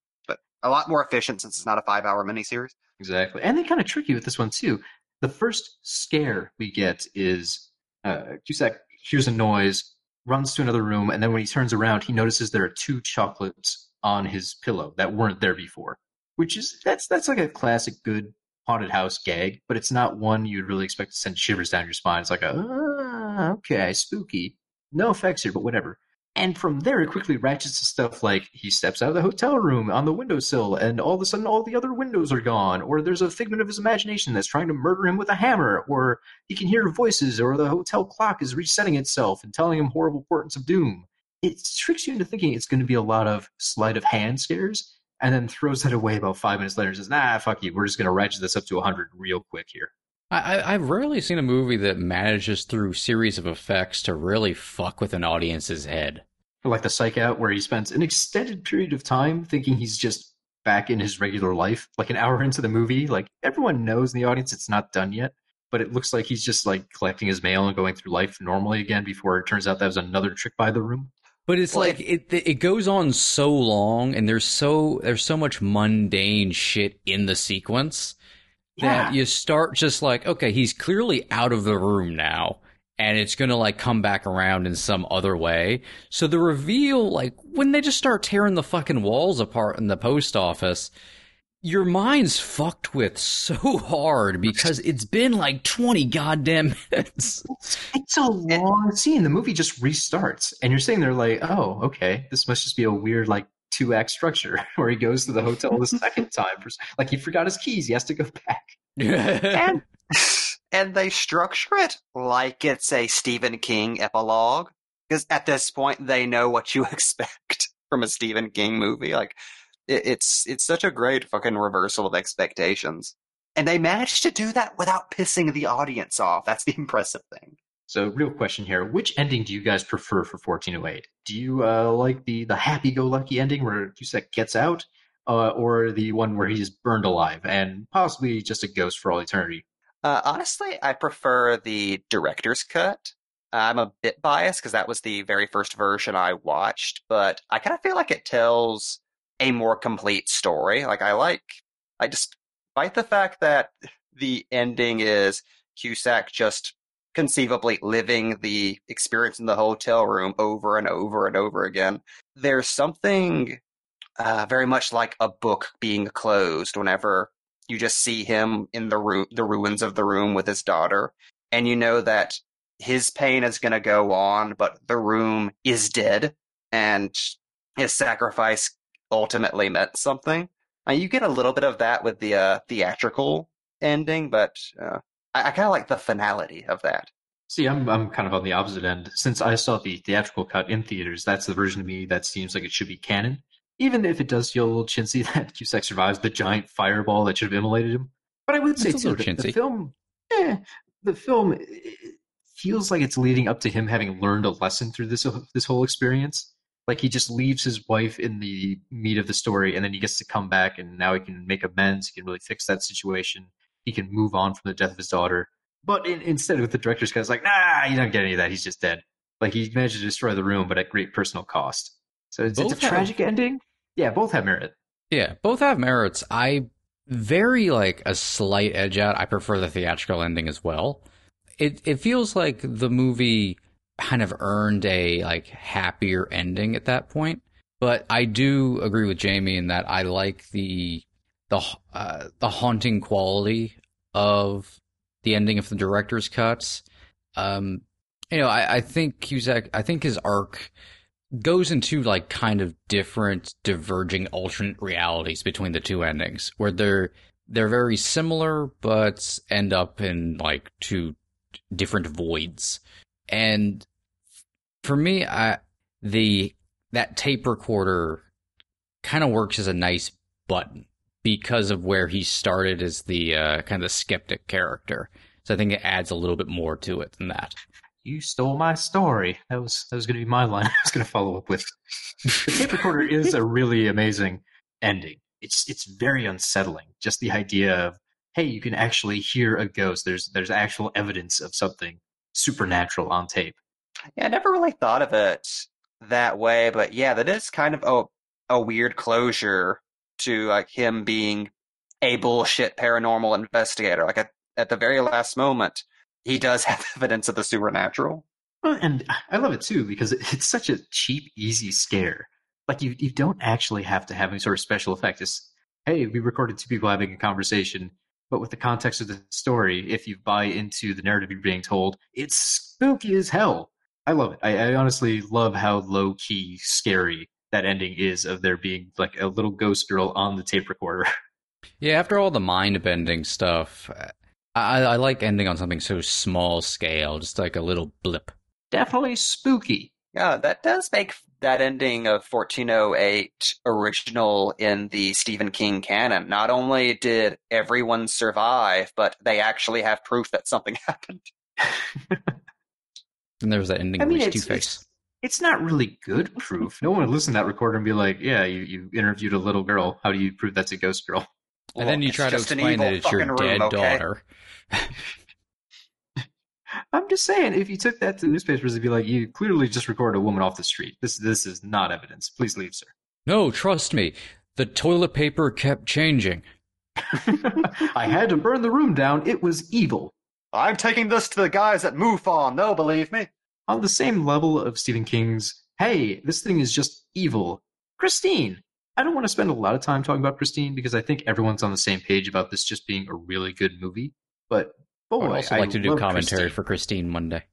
A lot more efficient since it's not a five-hour miniseries. Exactly. And they kind of trick you with this one, too. The first scare we get is uh, Cusack hears a noise, runs to another room, and then when he turns around, he notices there are two chocolates on his pillow that weren't there before, which is that's that's like a classic good haunted house gag, but it's not one you'd really expect to send shivers down your spine. It's like, a, ah, okay, spooky. No effects here, but whatever. And from there, it quickly ratchets to stuff like he steps out of the hotel room on the windowsill, and all of a sudden all the other windows are gone, or there's a figment of his imagination that's trying to murder him with a hammer, or he can hear voices, or the hotel clock is resetting itself and telling him horrible portents of doom. It tricks you into thinking it's going to be a lot of sleight of hand scares, and then throws that away about five minutes later and says, nah, fuck you, we're just going to ratchet this up to one hundred real quick here. I, I've rarely seen a movie that manages through series of effects to really fuck with an audience's head. Like the Psych Out, where he spends an extended period of time thinking he's just back in his regular life, like an hour into the movie. Like, everyone knows in the audience it's not done yet, but it looks like he's just, like, collecting his mail and going through life normally again before it turns out that was another trick by the room. But it's well, like, it it goes on so long, and there's so there's so much mundane shit in the sequence. Yeah. That you start just like, okay, he's clearly out of the room now, and it's going to, like, come back around in some other way. So the reveal, like, when they just start tearing the fucking walls apart in the post office, your mind's fucked with so hard because it's been, like, twenty goddamn minutes. It's a long scene. The movie just restarts, and you're sitting there like, oh, okay, this must just be a weird, like, two-act structure where he goes to the hotel the second time. For, like, he forgot his keys. He has to go back. and, and they structure it like it's a Stephen King epilogue, because at this point they know what you expect from a Stephen King movie. Like, it, it's it's such a great fucking reversal of expectations. And they managed to do that without pissing the audience off. That's the impressive thing. So, real question here. Which ending do you guys prefer for fourteen oh eight? Do you uh, like the, the happy-go-lucky ending where Cusack gets out, uh, or the one where he's burned alive and possibly just a ghost for all eternity? Uh, honestly, I prefer the director's cut. I'm a bit biased because that was the very first version I watched, but I kind of feel like it tells a more complete story. Like, I like, I just, despite the fact that the ending is Cusack just conceivably living the experience in the hotel room over and over and over again, there's something uh, very much like a book being closed whenever you just see him in the ru- the ruins of the room with his daughter, and you know that his pain is going to go on, but the room is dead, and his sacrifice ultimately meant something. Uh, you get a little bit of that with the uh, theatrical ending, but uh, I, I kind of like the finality of that. See, I'm I'm kind of on the opposite end. Since I saw the theatrical cut in theaters, that's the version of me that seems like it should be canon. Even if it does feel a little chintzy that Cusack survives the giant fireball that should have immolated him. But I would say too, the, the film, eh, the film feels like it's leading up to him having learned a lesson through this this whole experience. Like he just leaves his wife in the meat of the story, and then he gets to come back, and now he can make amends. He can really fix that situation. He can move on from the death of his daughter. But in, instead, with the director's cut, it's like, nah, you don't get any of that. He's just dead. Like he managed to destroy the room, but at great personal cost. So it's, it's a tragic have, ending. Yeah, both have merit. Yeah, both have merits. I very like a slight edge out. I prefer the theatrical ending as well. It it feels like the movie kind of earned a like happier ending at that point. But I do agree with Jamie in that I like the the uh, the haunting quality of the ending of the director's cuts. Um, you know, I, I think Cusack, I think his arc goes into like kind of different diverging alternate realities between the two endings where they're, they're very similar, but end up in like two different voids. And for me, I, the, that tape recorder kind of works as a nice button because of where he started as the uh, kind of the skeptic character. So I think it adds a little bit more to it than that. You stole my story. That was that was going to be my line I was going to follow up with. The tape recorder is a really amazing ending. It's it's very unsettling. Just the idea of, hey, you can actually hear a ghost. There's there's actual evidence of something supernatural on tape. Yeah, I never really thought of it that way, but yeah, that is kind of a, a weird closure to like him being a bullshit paranormal investigator. Like at, at the very last moment, he does have evidence of the supernatural. Well, and I love it too, because it's such a cheap, easy scare. Like you, you don't actually have to have any sort of special effect. It's, hey, we recorded two people having a conversation, but with the context of the story, if you buy into the narrative you're being told, it's spooky as hell. I love it. I, I honestly love how low-key scary that ending is of there being like a little ghost girl on the tape recorder. Yeah, after all the mind-bending stuff, I, I like ending on something so small scale, just like a little blip. Definitely spooky. Yeah, that does make that ending of fourteen oh eight original in the Stephen King canon. Not only did everyone survive, but they actually have proof that something happened. And there was that ending I mean, with Two-Face. It's not really good proof. No one would listen to that recorder and be like, yeah, you, you interviewed a little girl. How do you prove that's a ghost girl? And well, then you try to explain that it's your room, dead okay? daughter. I'm just saying, if you took that to newspapers, it'd be like, you clearly just recorded a woman off the street. This this is not evidence. Please leave, sir. No, trust me. The toilet paper kept changing. I had to burn the room down. It was evil. I'm taking this to the guys at MUFON. They'll believe me. On the same level of Stephen King's, hey, this thing is just evil, Christine. I don't want to spend a lot of time talking about Christine because I think everyone's on the same page about this just being a really good movie. But boy, I would also like I to do commentary Christine. for Christine one day.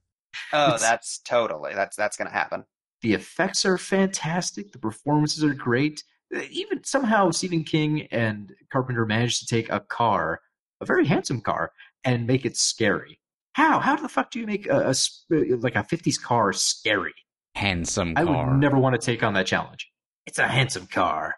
Oh, that's totally that's that's going to happen. The effects are fantastic. The performances are great. Even somehow Stephen King and Carpenter managed to take a car, a very handsome car, and make it scary. How? How the fuck do you make a, a like a fifties car scary? Handsome car. I would never want to take on that challenge. It's a handsome car.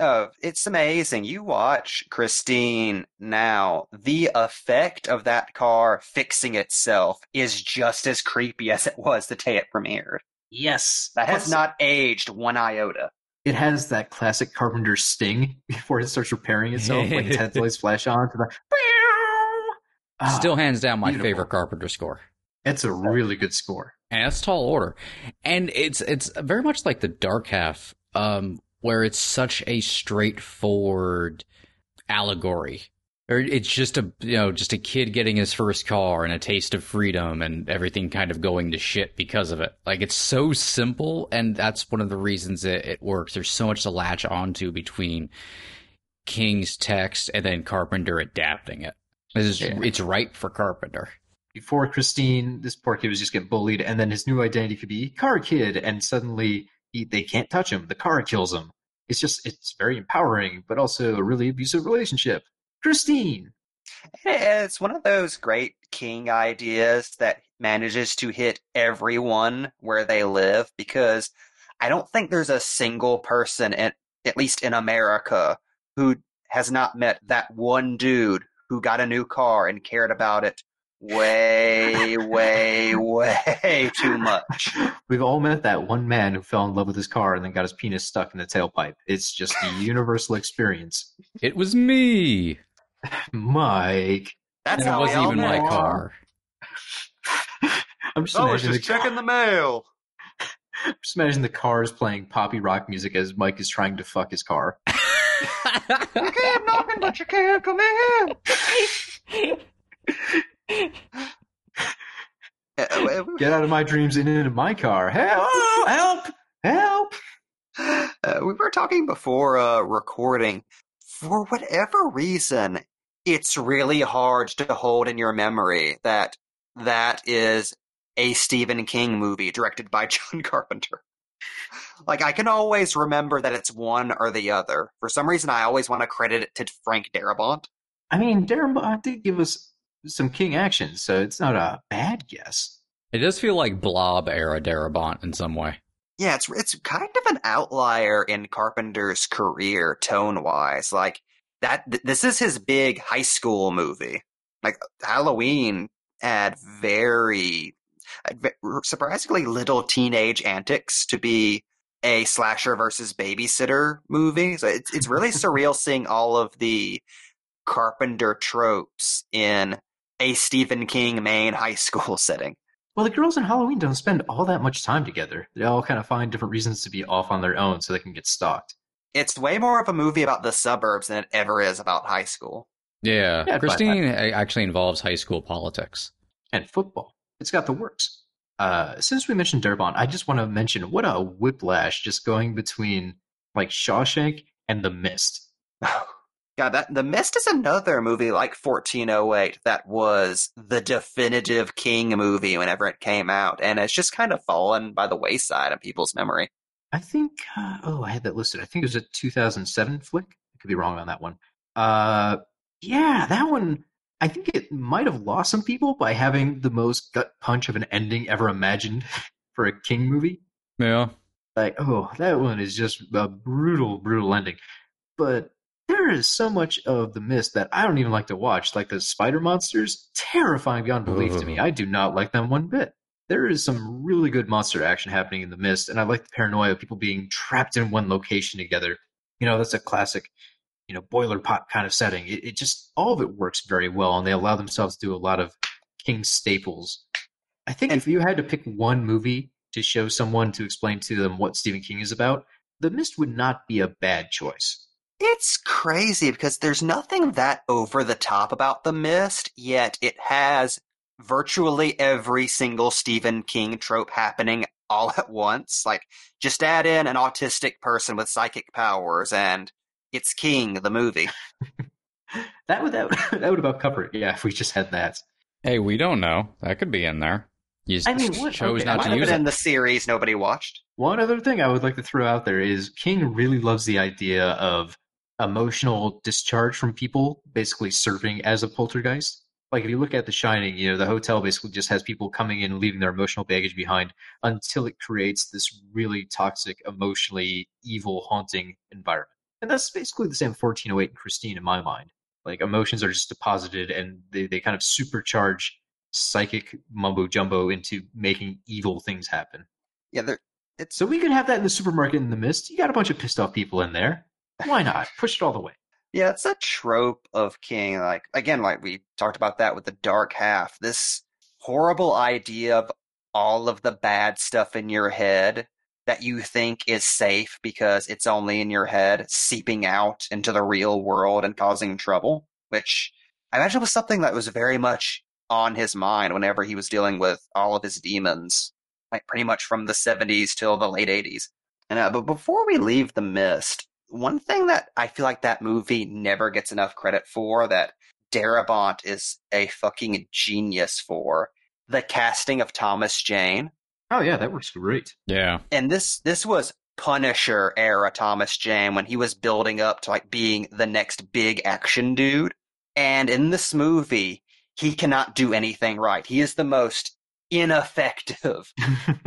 Oh, it's amazing. You watch Christine now. The effect of that car fixing itself is just as creepy as it was the day it premiered. Yes. That has not aged one iota. It has that classic Carpenter sting before it starts repairing itself, like Ted lights flash on to the... Still hands down my Beautiful. favorite Carpenter score. It's a really good score. And that's tall order. And it's it's very much like The Dark Half, um, where it's such a straightforward allegory. Or it's just a you know, just a kid getting his first car and a taste of freedom and everything kind of going to shit because of it. Like it's so simple, and that's one of the reasons it, it works. There's so much to latch onto between King's text and then Carpenter adapting it. It's, yeah. it's ripe for Carpenter. before Christine, this poor kid was just getting bullied, and then his new identity could be Car Kid, and suddenly he, they can't touch him. The car kills him. It's just, it's very empowering, but also a really abusive relationship. Christine! It's one of those great King ideas that manages to hit everyone where they live, because I don't think there's a single person, at, at least in America, who has not met that one dude who got a new car and cared about it way, way, way too much. We've all met that one man who fell in love with his car and then got his penis stuck in the tailpipe. It's just a universal experience. It was me, Mike. That's how it wasn't even my car. I'm just, oh, imagining just the... checking the mail. I'm just imagining the cars playing poppy rock music as Mike is trying to fuck his car. You keep knocking, but you can't come in. Get out of my dreams and into my car. Help! Help! Help! Uh, we were talking before uh, recording. For whatever reason, it's really hard to hold in your memory that that is a Stephen King movie directed by John Carpenter. Like, I can always remember that it's one or the other. For some reason, I always want to credit it to Frank Darabont. I mean, Darabont did give us some King action, so it's not a bad guess. It does feel like Blob-era Darabont in some way. Yeah, it's it's kind of an outlier in Carpenter's career, tone-wise. Like, that. Th- this is his big high school movie. Like, Halloween had very... surprisingly little teenage antics to be a slasher versus babysitter movie. So it's it's really surreal seeing all of the Carpenter tropes in a Stephen King main high school setting. Well, the girls in Halloween don't spend all that much time together. They all kind of find different reasons to be off on their own so they can get stalked. It's way more of a movie about the suburbs than it ever is about high school. Yeah, yeah, Christine actually involves high school politics. And football. It's got the works. Uh, since we mentioned Darabont, I just want to mention what a whiplash just going between like Shawshank and The Mist. Yeah, that The Mist is another movie like fourteen oh eight that was the definitive King movie whenever it came out, and it's just kind of fallen by the wayside in people's memory. I think, uh, oh, I had that listed. I think it was a two thousand seven flick. I could be wrong on that one. Uh, yeah, that one... I think it might have lost some people by having the most gut punch of an ending ever imagined for a King movie. Yeah. Like, oh, that one is just a brutal, brutal ending. But there is so much of The Mist that I don't even like to watch. Like the spider monsters, terrifying beyond belief Ooh. to me. I do not like them one bit. There is some really good monster action happening in The Mist, and I like the paranoia of people being trapped in one location together. You know, that's a classic... you know, boiler pot kind of setting. It, it just, all of it works very well, and they allow themselves to do a lot of King staples. I think and if you had to pick one movie to show someone to explain to them what Stephen King is about, The Mist would not be a bad choice. It's crazy because there's nothing that over the top about The Mist, yet it has virtually every single Stephen King trope happening all at once. Like, just add in an autistic person with psychic powers and it's King, the movie. that would that would, that would about cover it. Yeah, if we just had that. Hey, we don't know. That could be in there. You I mean, what, chose okay, not to use it in the series nobody watched. One other thing I would like to throw out there is King really loves the idea of emotional discharge from people basically serving as a poltergeist. Like if you look at The Shining, you know, the hotel basically just has people coming in and leaving their emotional baggage behind until it creates this really toxic, emotionally evil, haunting environment. And that's basically the same fourteen oh eight and Christine in my mind. Like, emotions are just deposited, and they, they kind of supercharge psychic mumbo-jumbo into making evil things happen. Yeah, it's... So we could have that in the supermarket in The Mist. You got a bunch of pissed off people in there. Why not? Push it all the way. Yeah, it's a trope of King. Like, again, like we talked about that with The Dark Half. This horrible idea of all of the bad stuff in your head that you think is safe because it's only in your head, seeping out into the real world and causing trouble, which I imagine was something that was very much on his mind whenever he was dealing with all of his demons, like pretty much from the seventies till the late eighties. And uh, but before we leave The Mist, one thing that I feel like that movie never gets enough credit for that Darabont is a fucking genius for. The casting of Thomas Jane. Oh, yeah, that works great. Yeah. And this this was Punisher era Thomas Jane when he was building up to like being the next big action dude. And in this movie, he cannot do anything right. He is the most ineffective,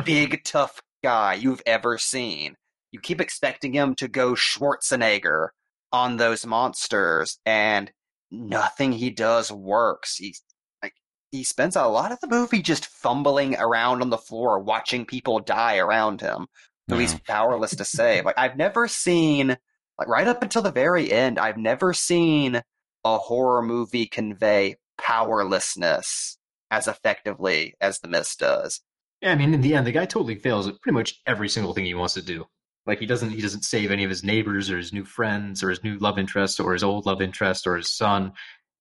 big, tough guy you've ever seen. You keep expecting him to go Schwarzenegger on those monsters, and nothing he does works. He, like, he spends a lot of the movie just fumbling around on the floor, watching people die around him, who no. he's powerless to save. Like, I've never seen, like, right up until the very end, I've never seen a horror movie convey powerlessness as effectively as The Mist does. Yeah, I mean, in the end, the guy totally fails at pretty much every single thing he wants to do. Like, he doesn't he doesn't save any of his neighbors or his new friends or his new love interest or his old love interest or his son.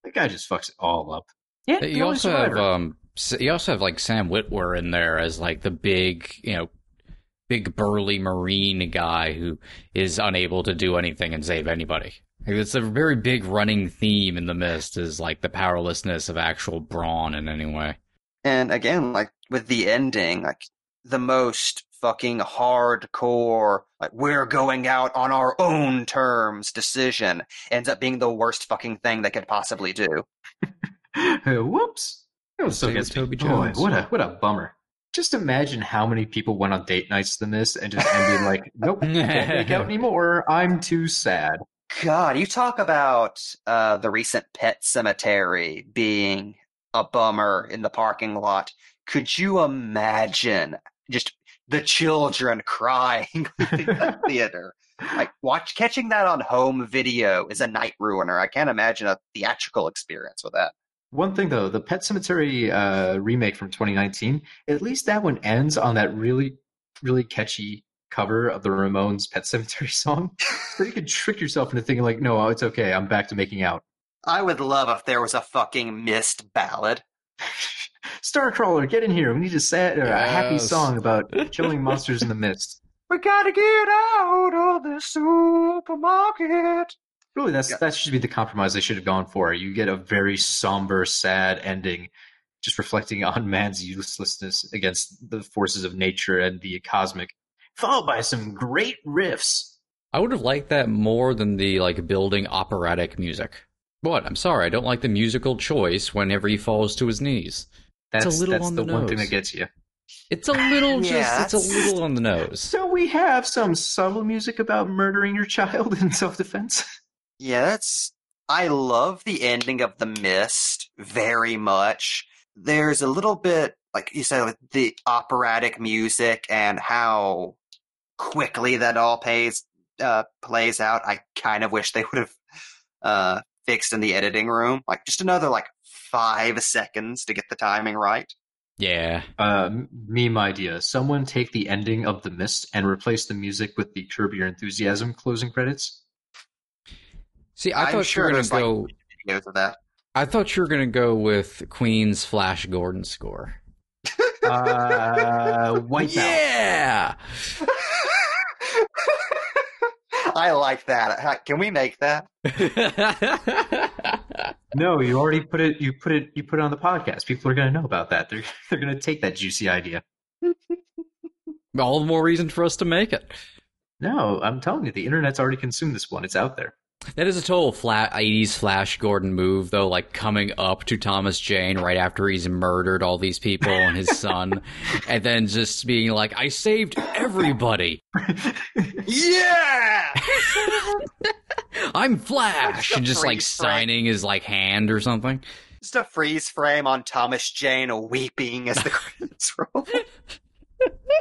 The guy just fucks it all up. Yeah, you also have um, you also have like Sam Witwer in there as like the big, you know, big burly Marine guy who is unable to do anything and save anybody. Like, it's a very big running theme in The Mist is like the powerlessness of actual brawn in any way. And again, like with the ending, like the most fucking hardcore, like, we're going out on our own terms decision ends up being the worst fucking thing they could possibly do. uh, whoops. That was so good. Toby Jones. Boy, what a what a bummer. Just imagine how many people went on date nights to this and just ended like, nope, can't make out anymore. I'm too sad. God, you talk about uh, the recent Pet Sematary being a bummer in the parking lot. Could you imagine just the children crying in the theater? Like, watch catching that on home video is a night ruiner. I can't imagine a theatrical experience with that. One thing, though, the Pet Sematary uh, remake from twenty nineteen, at least that one ends on that really, really catchy cover of the Ramones' Pet Sematary song. So you could trick yourself into thinking, like, no, it's okay, I'm back to making out. I would love if there was a fucking Mist ballad. Starcrawler, get in here. We need a sad, or yes. a happy song about killing monsters in the mist. We gotta get out of the supermarket. Really, that's yeah. that should be the compromise they should have gone for. You get a very somber, sad ending, just reflecting on man's uselessness against the forces of nature and the cosmic, followed by some great riffs. I would have liked that more than the like building operatic music. But I'm sorry, I don't like the musical choice whenever he falls to his knees. That's, it's a little that's on the, the one nose. Thing that gets you. It's a little just, yeah, it's a little on the nose. So we have some subtle music about murdering your child in self-defense. Yeah, that's, I love the ending of The Mist very much. There's a little bit, like you said, with the operatic music and how quickly that all pays, uh, plays out. I kind of wish they would have uh, fixed in the editing room. Like, just another, like, five seconds to get the timing right. Yeah. Uh, meme idea. Someone take the ending of The Mist and replace the music with the Curb Your Enthusiasm closing credits. See, I I'm thought sure you were going like, to go. I thought you were going to go with Queen's Flash Gordon score. uh, White Yeah. I like that. Can we make that? No, you already put it. You put it. You put it on the podcast. People are going to know about that. They're they're going to take that juicy idea. All the more reason for us to make it. No, I'm telling you, the internet's already consumed this one. It's out there. That is a total flat eighties Flash Gordon move, though, like coming up to Thomas Jane right after he's murdered all these people and his son, and then just being like, I saved everybody. Yeah! I'm Flash! And just, like, frame. Signing his, like, hand or something. Just a freeze frame on Thomas Jane weeping as the credits roll.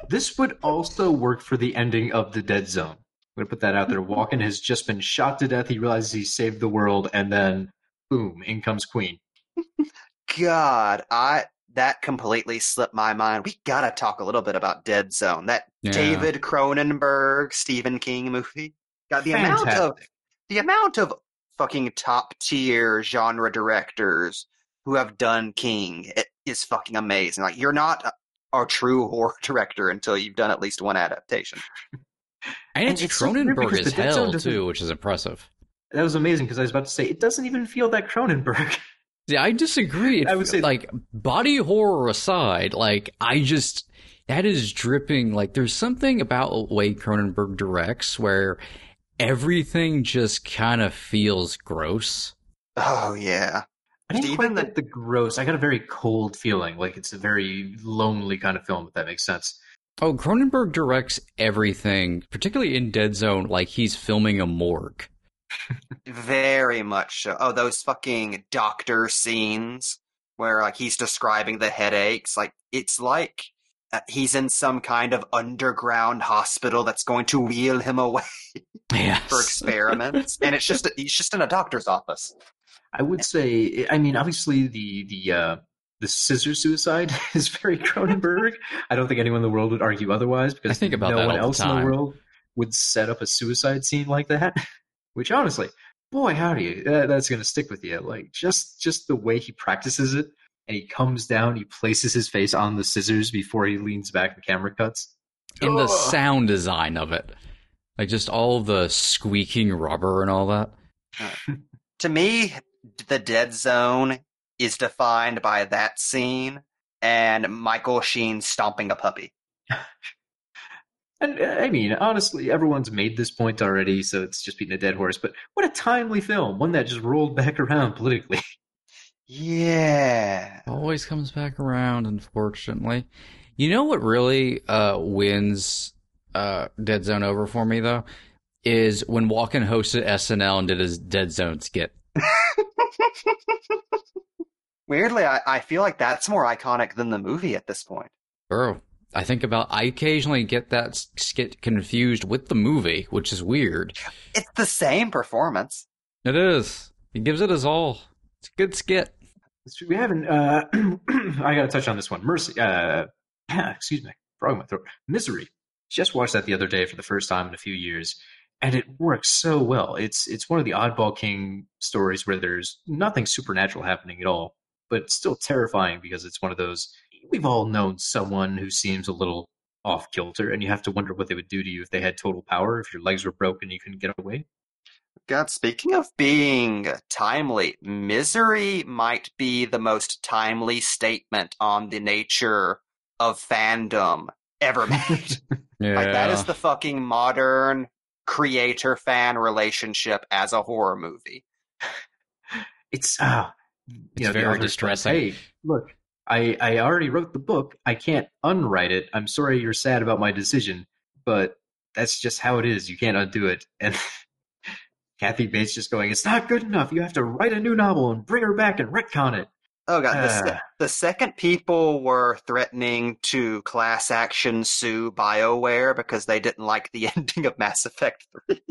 This would also work for the ending of The Dead Zone. I'm going to put that out there. Walken has just been shot to death. He realizes he saved the world, and then, boom, in comes Queen. God, I that completely slipped my mind. We got to talk a little bit about Dead Zone, that yeah. David Cronenberg, Stephen King movie. God, the Fantastic. amount of the amount of fucking top-tier genre directors who have done King is fucking amazing. Like, you're not a, a true horror director until you've done at least one adaptation. And, and it's Cronenberg as hell, too, which is impressive. That was amazing, because I was about to say, it doesn't even feel that Cronenberg. Yeah, I disagree. It, I would say, like, body horror aside, like, I just, that is dripping. Like, there's something about the way Cronenberg directs where everything just kind of feels gross. Oh, yeah. I didn't Even quite get the gross. I got a very cold feeling. Like, it's a very lonely kind of film, if that makes sense. Oh, Cronenberg directs everything, particularly in Dead Zone, like he's filming a morgue. Very much so. Oh, those fucking doctor scenes where, like, he's describing the headaches. Like, it's like uh, he's in some kind of underground hospital that's going to wheel him away yes. for experiments. And it's just, he's just in a doctor's office. I would say, I mean, obviously the, the, uh, the scissor suicide is very Cronenberg. I don't think anyone in the world would argue otherwise, because I think about no that one else the in the world would set up a suicide scene like that. Which, honestly, boy, howdy, that, that's going to stick with you. Like, just, just the way he practices it, and he comes down, he places his face on the scissors before he leans back, the camera cuts. And oh. the sound design of it. Like, just all the squeaking rubber and all that. Uh, to me, the Dead Zone is defined by that scene and Michael Sheen stomping a puppy. And I mean, honestly, everyone's made this point already, so it's just beating a dead horse. But what a timely film. One that just rolled back around politically. Yeah. Always comes back around, unfortunately. You know what really uh, wins uh, Dead Zone over for me, though? Is when Walken hosted S N L and did his Dead Zone skit. Weirdly, I, I feel like that's more iconic than the movie at this point. Bro. I think about, I occasionally get that skit confused with the movie, which is weird. It's the same performance. It is. He gives it his all. It's a good skit. We haven't, uh, I gotta touch on this one. Mercy, uh, excuse me, frog in my throat. Misery. Just watched that the other day for the first time in a few years, and it works so well. It's, it's one of the oddball King stories where there's nothing supernatural happening at all, but it's still terrifying because it's one of those. We've all known someone who seems a little off-kilter, and you have to wonder what they would do to you if they had total power, if your legs were broken and you couldn't get away. God, speaking of being timely, Misery might be the most timely statement on the nature of fandom ever made. Yeah. Like, that is the fucking modern creator-fan relationship as a horror movie. It's, uh, you it's know, very distressing. Hey, look. I, I already wrote the book. I can't unwrite it. I'm sorry you're sad about my decision, but that's just how it is. You can't undo it. And Kathy Bates just going, it's not good enough. You have to write a new novel and bring her back and retcon it. Oh, God. Uh, the, the second people were threatening to class action sue BioWare because they didn't like the ending of Mass Effect three.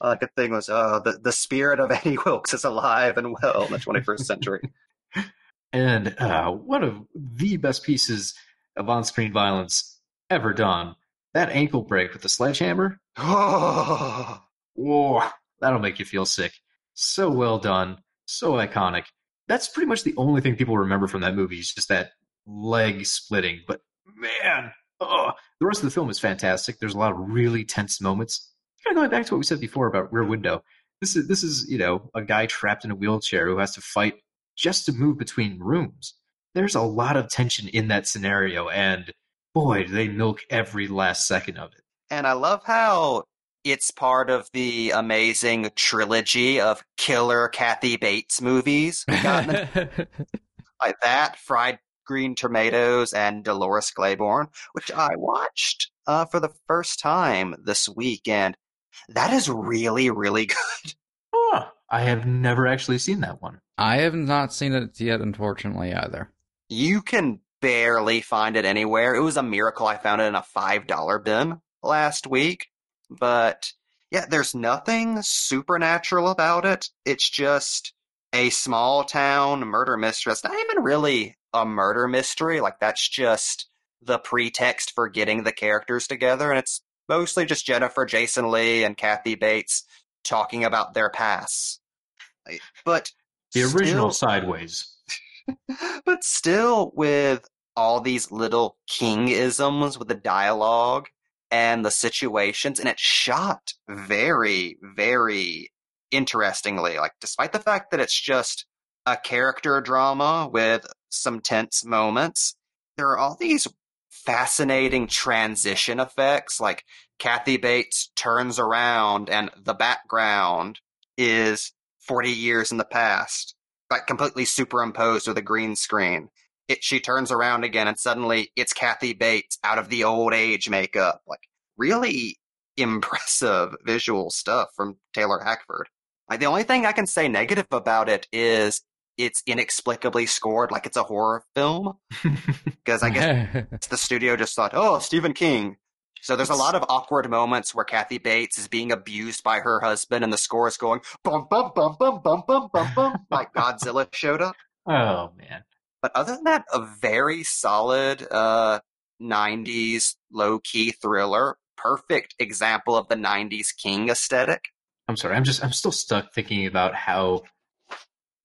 Uh, the thing was, oh, the, the spirit of Annie Wilkes is alive and well in the twenty-first century. And uh, one of the best pieces of on-screen violence ever done. That ankle break with the sledgehammer. Oh, whoa, that'll make you feel sick. So well done. So iconic. That's pretty much the only thing people remember from that movie is just that leg splitting. But man, oh, the rest of the film is fantastic. There's a lot of really tense moments. Kind of going back to what we said before about Rear Window. This is, this is, you know, a guy trapped in a wheelchair who has to fight just to move between rooms. There's a lot of tension in that scenario, and boy, do they milk every last second of it. And I love how it's part of the amazing trilogy of killer Kathy Bates movies. We got the, like that, Fried Green Tomatoes, and Dolores Claiborne, which I watched uh, for the first time this week, and that is really, really good. Oh, I have never actually seen that one. I have not seen it yet, unfortunately, either. You can barely find it anywhere. It was a miracle I found it in a five dollar bin last week. But, yeah, there's nothing supernatural about it. It's just a small-town murder mystery. It's not even really a murder mystery. Like, that's just the pretext for getting the characters together. And it's mostly just Jennifer Jason Leigh and Kathy Bates talking about their past. But the original still, Sideways. But still, with all these little King-isms with the dialogue and the situations, and it's shot very, very interestingly. Like, despite the fact that it's just a character drama with some tense moments. There are all these fascinating transition effects, like Kathy Bates turns around and the background is forty years in the past, like completely superimposed with a green screen. It, she turns around again and suddenly it's Kathy Bates out of the old age makeup. Like, really impressive visual stuff from Taylor Hackford. Like, the only thing I can say negative about it is it's inexplicably scored like it's a horror film, because I guess the studio just thought, oh, Stephen King. So there's a lot of awkward moments where Kathy Bates is being abused by her husband and the score is going bum bum bum bum bum bum bum bum like Godzilla showed up. Oh man. But other than that, a very solid uh, nineties low-key thriller. Perfect example of the nineties King aesthetic. I'm sorry, I'm just I'm still stuck thinking about how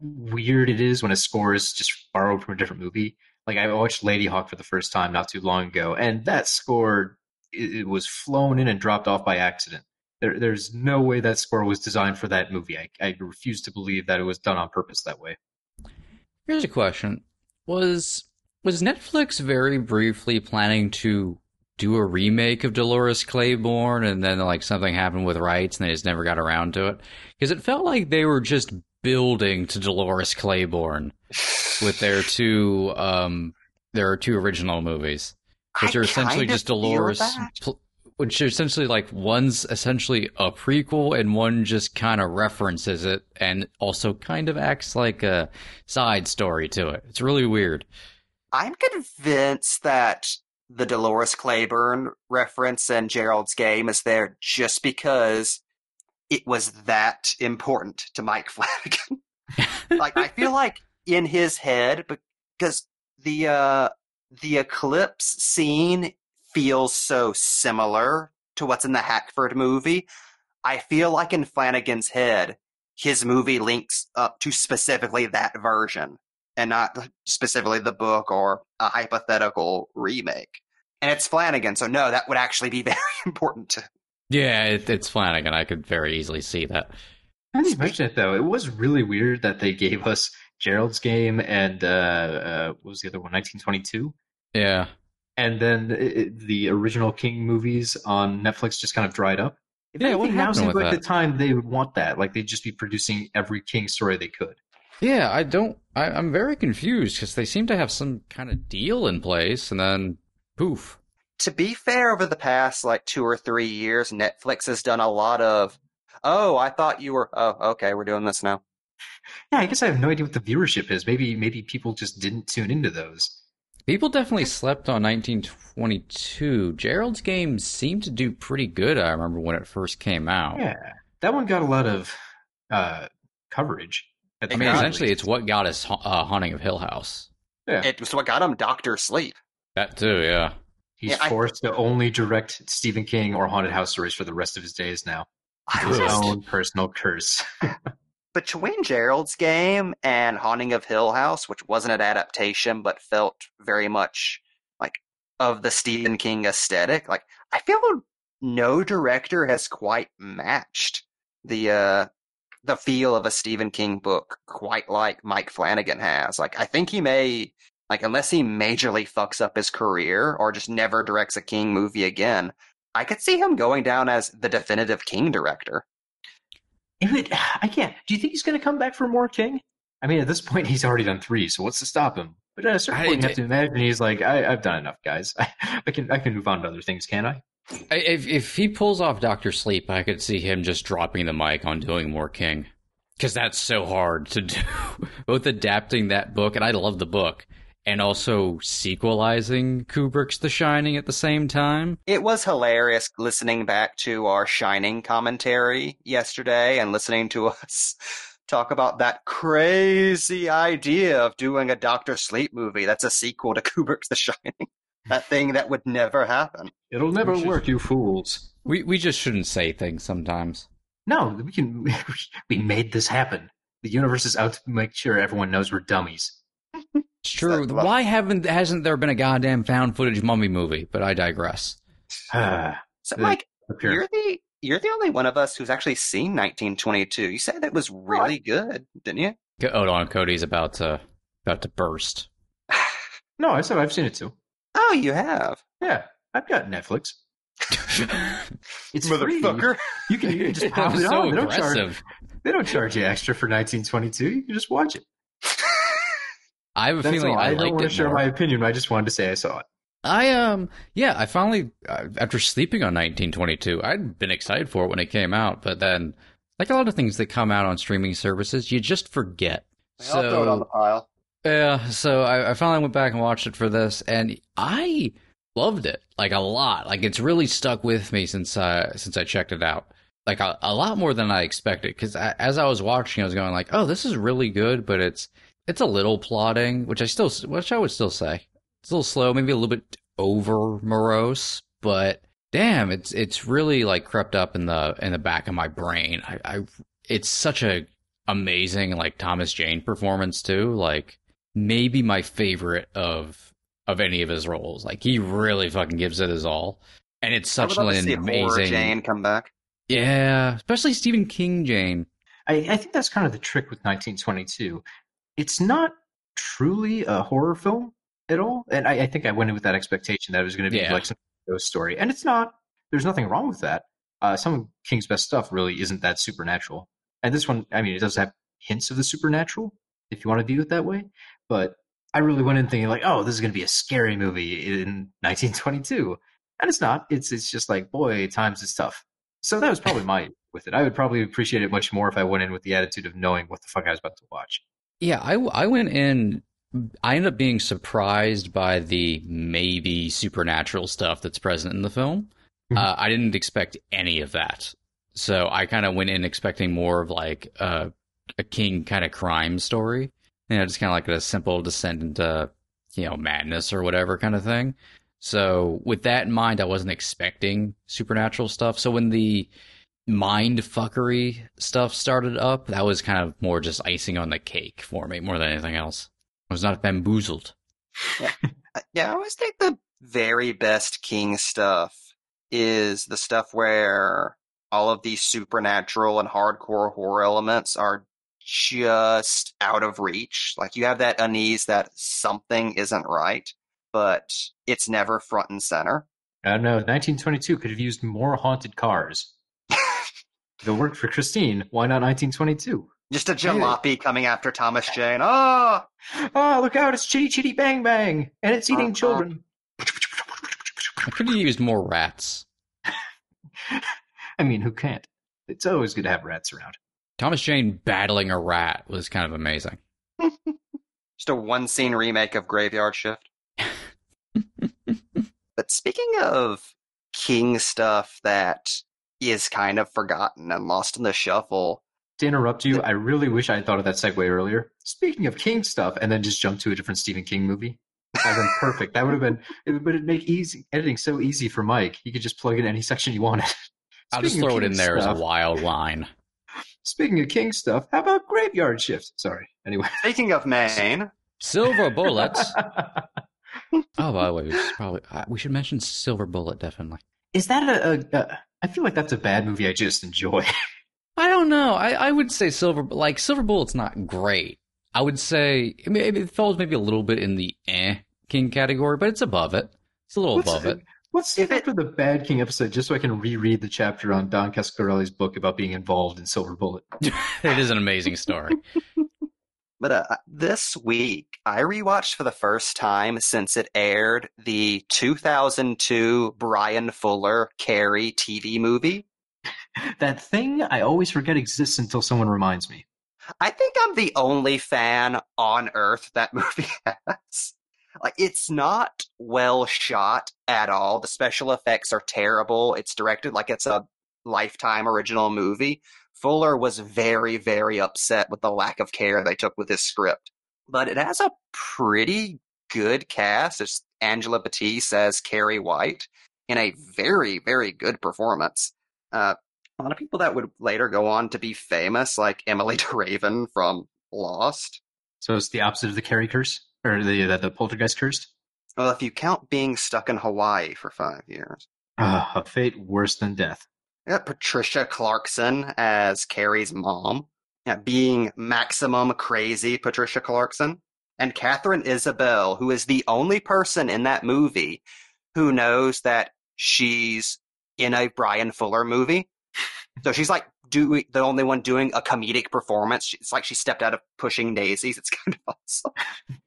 weird it is when a score is just borrowed from a different movie. Like, I watched Lady Hawk for the first time not too long ago, and that score, it, it was flown in and dropped off by accident. There, there's no way that score was designed for that movie. I, I refuse to believe that it was done on purpose that way. Here's a question. Was was Netflix very briefly planning to do a remake of Dolores Claiborne, and then like something happened with rights and they just never got around to it? Because it felt like they were just building to Dolores Claiborne with their two um their two original movies, which I are essentially just Dolores, which are essentially like one's essentially a prequel and one just kind of references it and also kind of acts like a side story to it. It's really weird. I'm convinced that the Dolores Claiborne reference in Gerald's Game is there just because it was that important to Mike Flanagan. Like, I feel like in his head, because the uh, the eclipse scene feels so similar to what's in the Hackford movie. I feel like in Flanagan's head, his movie links up to specifically that version and not specifically the book or a hypothetical remake. And it's Flanagan, so no, that would actually be very important to... Yeah, it, it's Flanagan. I could very easily see that. How do you mention it, though? It was really weird that they gave us Gerald's Game and, uh, uh, what was the other one, nineteen twenty-two? Yeah. And then it, the original King movies on Netflix just kind of dried up. If yeah, what now seems like that? The time they would want that. Like, they'd just be producing every King story they could. Yeah, I don't... I, I'm very confused, because they seem to have some kind of deal in place, and then poof. To be fair, over the past, like, two or three years, Netflix has done a lot of, oh, I thought you were... Oh, okay, we're doing this now. Yeah, I guess I have no idea what the viewership is. Maybe maybe people just didn't tune into those. People definitely slept on nineteen twenty-two. Gerald's Game seemed to do pretty good, I remember, when it first came out. Yeah, that one got a lot of uh, coverage. I mean, essentially, it's what got us uh, Haunting of Hill House. Yeah. It was what got him Doctor Sleep. That too, yeah. He's yeah, forced I, to only direct Stephen King or haunted house stories for the rest of his days now. His just, own personal curse. Between Gerald's Game and Haunting of Hill House, which wasn't an adaptation but felt very much like of the Stephen King aesthetic, like I feel no director has quite matched the... Uh, the feel of a Stephen King book quite like Mike Flanagan has. Like, I think he may, like, unless he majorly fucks up his career or just never directs a King movie again, I could see him going down as the definitive King director. It would, I can't. Do you think he's going to come back for more King? I mean, at this point, he's already done three, so what's to stop him? But at a certain point, you have to imagine he's like, I, I've done enough, guys. I, I can I can move on to other things, can't I? If if he pulls off Doctor Sleep, I could see him just dropping the mic on doing more King, because that's so hard to do. Both adapting that book, and I love the book, and also sequelizing Kubrick's The Shining at the same time. It was hilarious listening back to our Shining commentary yesterday and listening to us talk about that crazy idea of doing a Doctor Sleep movie that's a sequel to Kubrick's The Shining. That thing that would never happen. It'll never just, work, you fools. We we just shouldn't say things sometimes. No, we can. We made this happen. The universe is out to make sure everyone knows we're dummies. It's true. That, well, Why haven't hasn't there been a goddamn found footage mummy movie? But I digress. Uh, so, the, Mike, you're the you're the only one of us who's actually seen nineteen twenty-two. You said that was really good, didn't you? Hold on, Cody's about to about to burst. No, I said I've seen it too. Oh, you have? Yeah, I've got Netflix. It's motherfucker. You can, you can just pop it so on. They don't charge, they don't charge you extra for nineteen twenty-two. You can just watch it. I have a That's feeling all. I, I liked don't want to share more. my opinion. But I just wanted to say I saw it. I um yeah, I finally uh, after sleeping on nineteen twenty-two, I'd been excited for it when it came out, but then like a lot of things that come out on streaming services, you just forget. I'll so, throw it on the pile. Yeah, so I, I finally went back and watched it for this, and I loved it like a lot. Like it's really stuck with me since I since I checked it out. Like a, a lot more than I expected, because as I was watching, I was going like, oh, this is really good, but it's. It's a little plodding, which I still, which I would still say, it's a little slow, maybe a little bit over morose, but damn, it's it's really like crept up in the in the back of my brain. I, I it's such a amazing like Thomas Jane performance too, like maybe my favorite of of any of his roles. Like he really fucking gives it his all, and it's such I would love an to see amazing horror Jane come back. Yeah, especially Stephen King Jane. I, I think that's kind of the trick with nineteen twenty-two. It's not truly a horror film at all. And I, I think I went in with that expectation that it was going to be yeah. like some ghost story. And it's not. There's nothing wrong with that. Uh, some of King's best stuff really isn't that supernatural. And this one, I mean, it does have hints of the supernatural, if you want to view it that way. But I really went in thinking like, oh, this is going to be a scary movie in nineteen twenty-two. And it's not. It's it's just like, boy, times is tough. So that was probably my issue with it. I would probably appreciate it much more if I went in with the attitude of knowing what the fuck I was about to watch. Yeah, I, I went in, I ended up being surprised by the maybe supernatural stuff that's present in the film. Mm-hmm. Uh, I didn't expect any of that. So I kind of went in expecting more of like uh, a King kind of crime story. You know, just kind of like a simple descent into, you know, madness or whatever kind of thing. So with that in mind, I wasn't expecting supernatural stuff. So when the mind fuckery stuff started up, that was kind of more just icing on the cake for me more than anything else. I was not bamboozled. Yeah, yeah I always think the very best King stuff is the stuff where all of these supernatural and hardcore horror elements are just out of reach. Like you have that unease that something isn't right, but it's never front and center. I don't know. nineteen twenty-two could have used more haunted cars. It worked for Christine. Why not nineteen twenty-two? Just a jalopy hey. coming after Thomas Jane. Oh! Oh, look out. It's Chitty Chitty Bang Bang. And it's eating uh-huh. children. I could have used more rats. I mean, who can't? It's always good to have rats around. Thomas Jane battling a rat was kind of amazing. Just a one-scene remake of Graveyard Shift. But speaking of King stuff that is kind of forgotten and lost in the shuffle. To interrupt you, I really wish I had thought of that segue earlier. Speaking of King stuff, and then just jump to a different Stephen King movie. That would have been perfect. That would have been, it would make easy editing so easy for Mike. You could just plug in any section you wanted. I'll just throw it in there stuff, as a wild line. Speaking of King stuff, how about Graveyard Shift? Sorry. Anyway. Speaking of Maine. Silver Bullets. Oh, by the way, we should, probably, we should mention Silver Bullet, definitely. Is that a... a, a I feel like that's a bad movie I just enjoy. I don't know. I, I would say Silver... Like, Silver Bullet's not great. I would say... I mean, it falls maybe a little bit in the eh King category, but it's above it. It's a little let's, above it. Let's see after the Bad King episode, just so I can reread the chapter on Don Cascarelli's book about being involved in Silver Bullet. It is an amazing story. But uh, this week, I rewatched for the first time since it aired the two thousand two Brian Fuller Carrie T V movie. That thing I always forget exists until someone reminds me. I think I'm the only fan on Earth that movie has. Like, it's not well shot at all. The special effects are terrible. It's directed like it's a Lifetime original movie. Fuller was very, very upset with the lack of care they took with his script. But it has a pretty good cast. It's Angela Batiste as Carrie White in a very, very good performance. Uh, a lot of people that would later go on to be famous, like Emily DeRaven from Lost. So it's the opposite of the Carrie curse? Or the, the, the Poltergeist curse? Well, if you count being stuck in Hawaii for five years. Uh, a fate worse than death. Yeah, Patricia Clarkson as Carrie's mom. at being maximum crazy Patricia Clarkson, and Catherine Isabel, who is the only person in that movie who knows that she's in a Brian Fuller movie. So she's like do the only one doing a comedic performance. She, it's like she stepped out of Pushing Daisies. It's kind of awesome.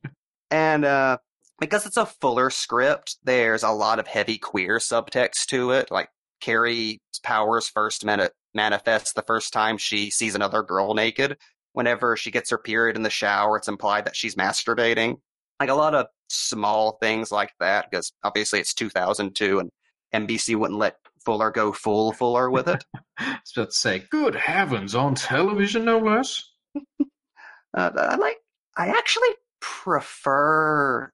And uh, because it's a Fuller script, there's a lot of heavy queer subtext to it. Like Carrie's powers first mani- manifests the first time she sees another girl naked. Whenever she gets her period in the shower, it's implied that she's masturbating. Like a lot of small things like that, because obviously it's two thousand two and N B C wouldn't let Fuller go full Fuller with it. I was about to say, good heavens, on television no less. uh, I like. I actually prefer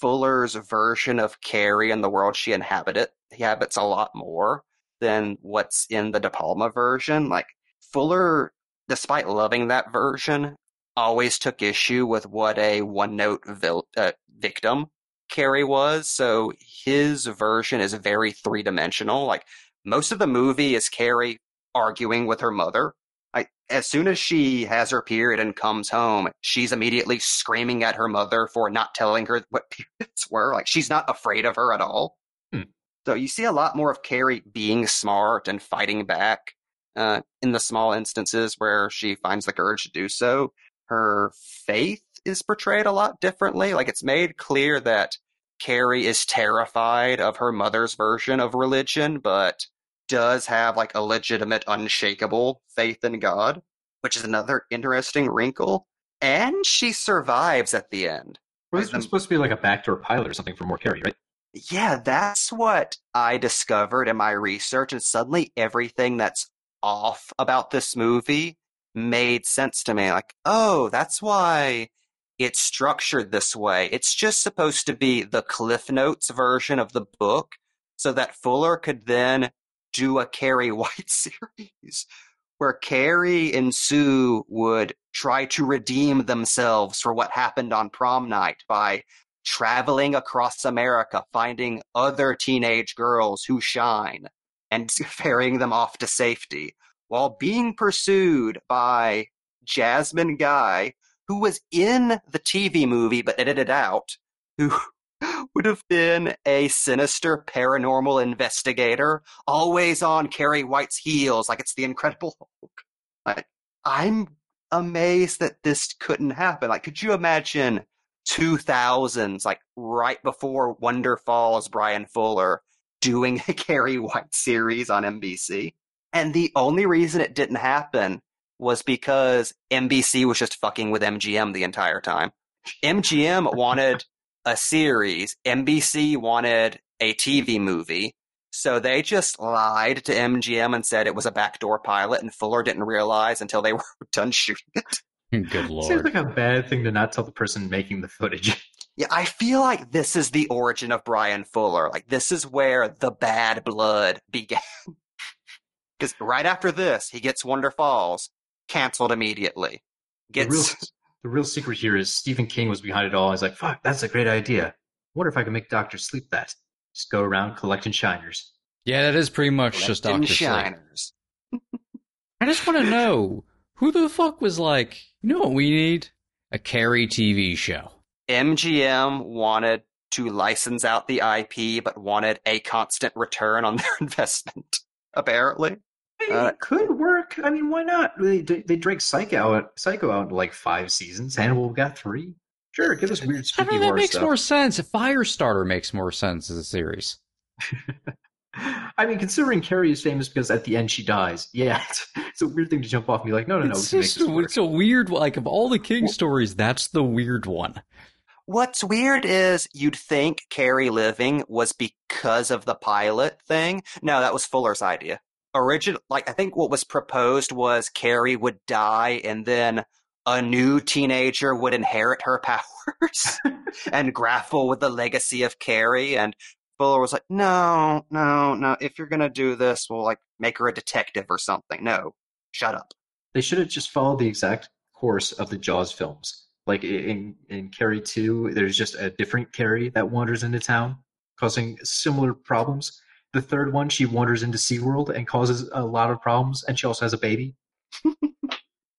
Fuller's version of Carrie and the world she inhabited. He inhabits a lot more than what's in the De Palma version. Like Fuller, despite loving that version, always took issue with what a one-note vil- uh, victim Carrie was, so his version is very three-dimensional. Like, most of the movie is Carrie arguing with her mother. I, as soon as she has her period and comes home, she's immediately screaming at her mother for not telling her what periods were. Like, she's not afraid of her at all. Hmm. So you see a lot more of Carrie being smart and fighting back uh, in the small instances where she finds the courage to do so. Her faith is portrayed a lot differently. Like, it's made clear that Carrie is terrified of her mother's version of religion, but does have like a legitimate, unshakable faith in God, which is another interesting wrinkle. And she survives at the end. Well, this was supposed to be like a backdoor pilot or something for more Carrie, right? Yeah, that's what I discovered in my research, and suddenly everything that's off about this movie made sense to me. Like, oh, that's why it's structured this way. It's just supposed to be the Cliff Notes version of the book so that Fuller could then do a Carrie White series where Carrie and Sue would try to redeem themselves for what happened on prom night by traveling across America, finding other teenage girls who shine and ferrying them off to safety while being pursued by Jasmine Guy, who was in the T V movie but edited out, who would have been a sinister paranormal investigator, always on Carrie White's heels like it's the Incredible Hulk. Like, I'm amazed that this couldn't happen. Like, could you imagine two thousands, like right before Wonder Falls, Brian Fuller doing a Carrie White series on N B C? And the only reason it didn't happen was because N B C was just fucking with M G M the entire time. M G M wanted a series. N B C wanted a T V movie. So they just lied to M G M and said it was a backdoor pilot, and Fuller didn't realize until they were done shooting it. Good lord. Seems like a bad thing to not tell the person making the footage. Yeah, I feel like this is the origin of Brian Fuller. Like, this is where the bad blood began. Because right after this, he gets Wonder Falls. Canceled immediately. Gets... The, real, the real secret here is Stephen King was behind it all. He's like, fuck, that's a great idea. I wonder if I can make Doctor Sleep that. Just go around collecting shiners. Yeah, that is pretty much collecting just Doctor Shiners. Sleep. I just want to know, who the fuck was like, you know what we need? A Carrie T V show. M G M wanted to license out the I P, but wanted a constant return on their investment, apparently. Uh, it could work. I mean, why not? They they drank Psycho out, Psycho out in like five seasons. Hannibal got three. Sure, give us weird spooky horror stuff. I mean, that makes more sense. Firestarter makes more sense as a series. I mean, considering Carrie is famous because at the end she dies. Yeah, it's, it's a weird thing to jump off and be like, no, no, no. It's, just, it's a weird, like, of all the King well, stories, that's the weird one. What's weird is you'd think Carrie living was because of the pilot thing. No, that was Fuller's idea. Original, like, I think what was proposed was Carrie would die and then a new teenager would inherit her powers and grapple with the legacy of Carrie. And Fuller was like, no, no, no. If you're going to do this, we'll, like, make her a detective or something. No, shut up. They should have just followed the exact course of the Jaws films. Like, in, in Carrie two, there's just a different Carrie that wanders into town, causing similar problems. The third one, she wanders into SeaWorld and causes a lot of problems, and she also has a baby.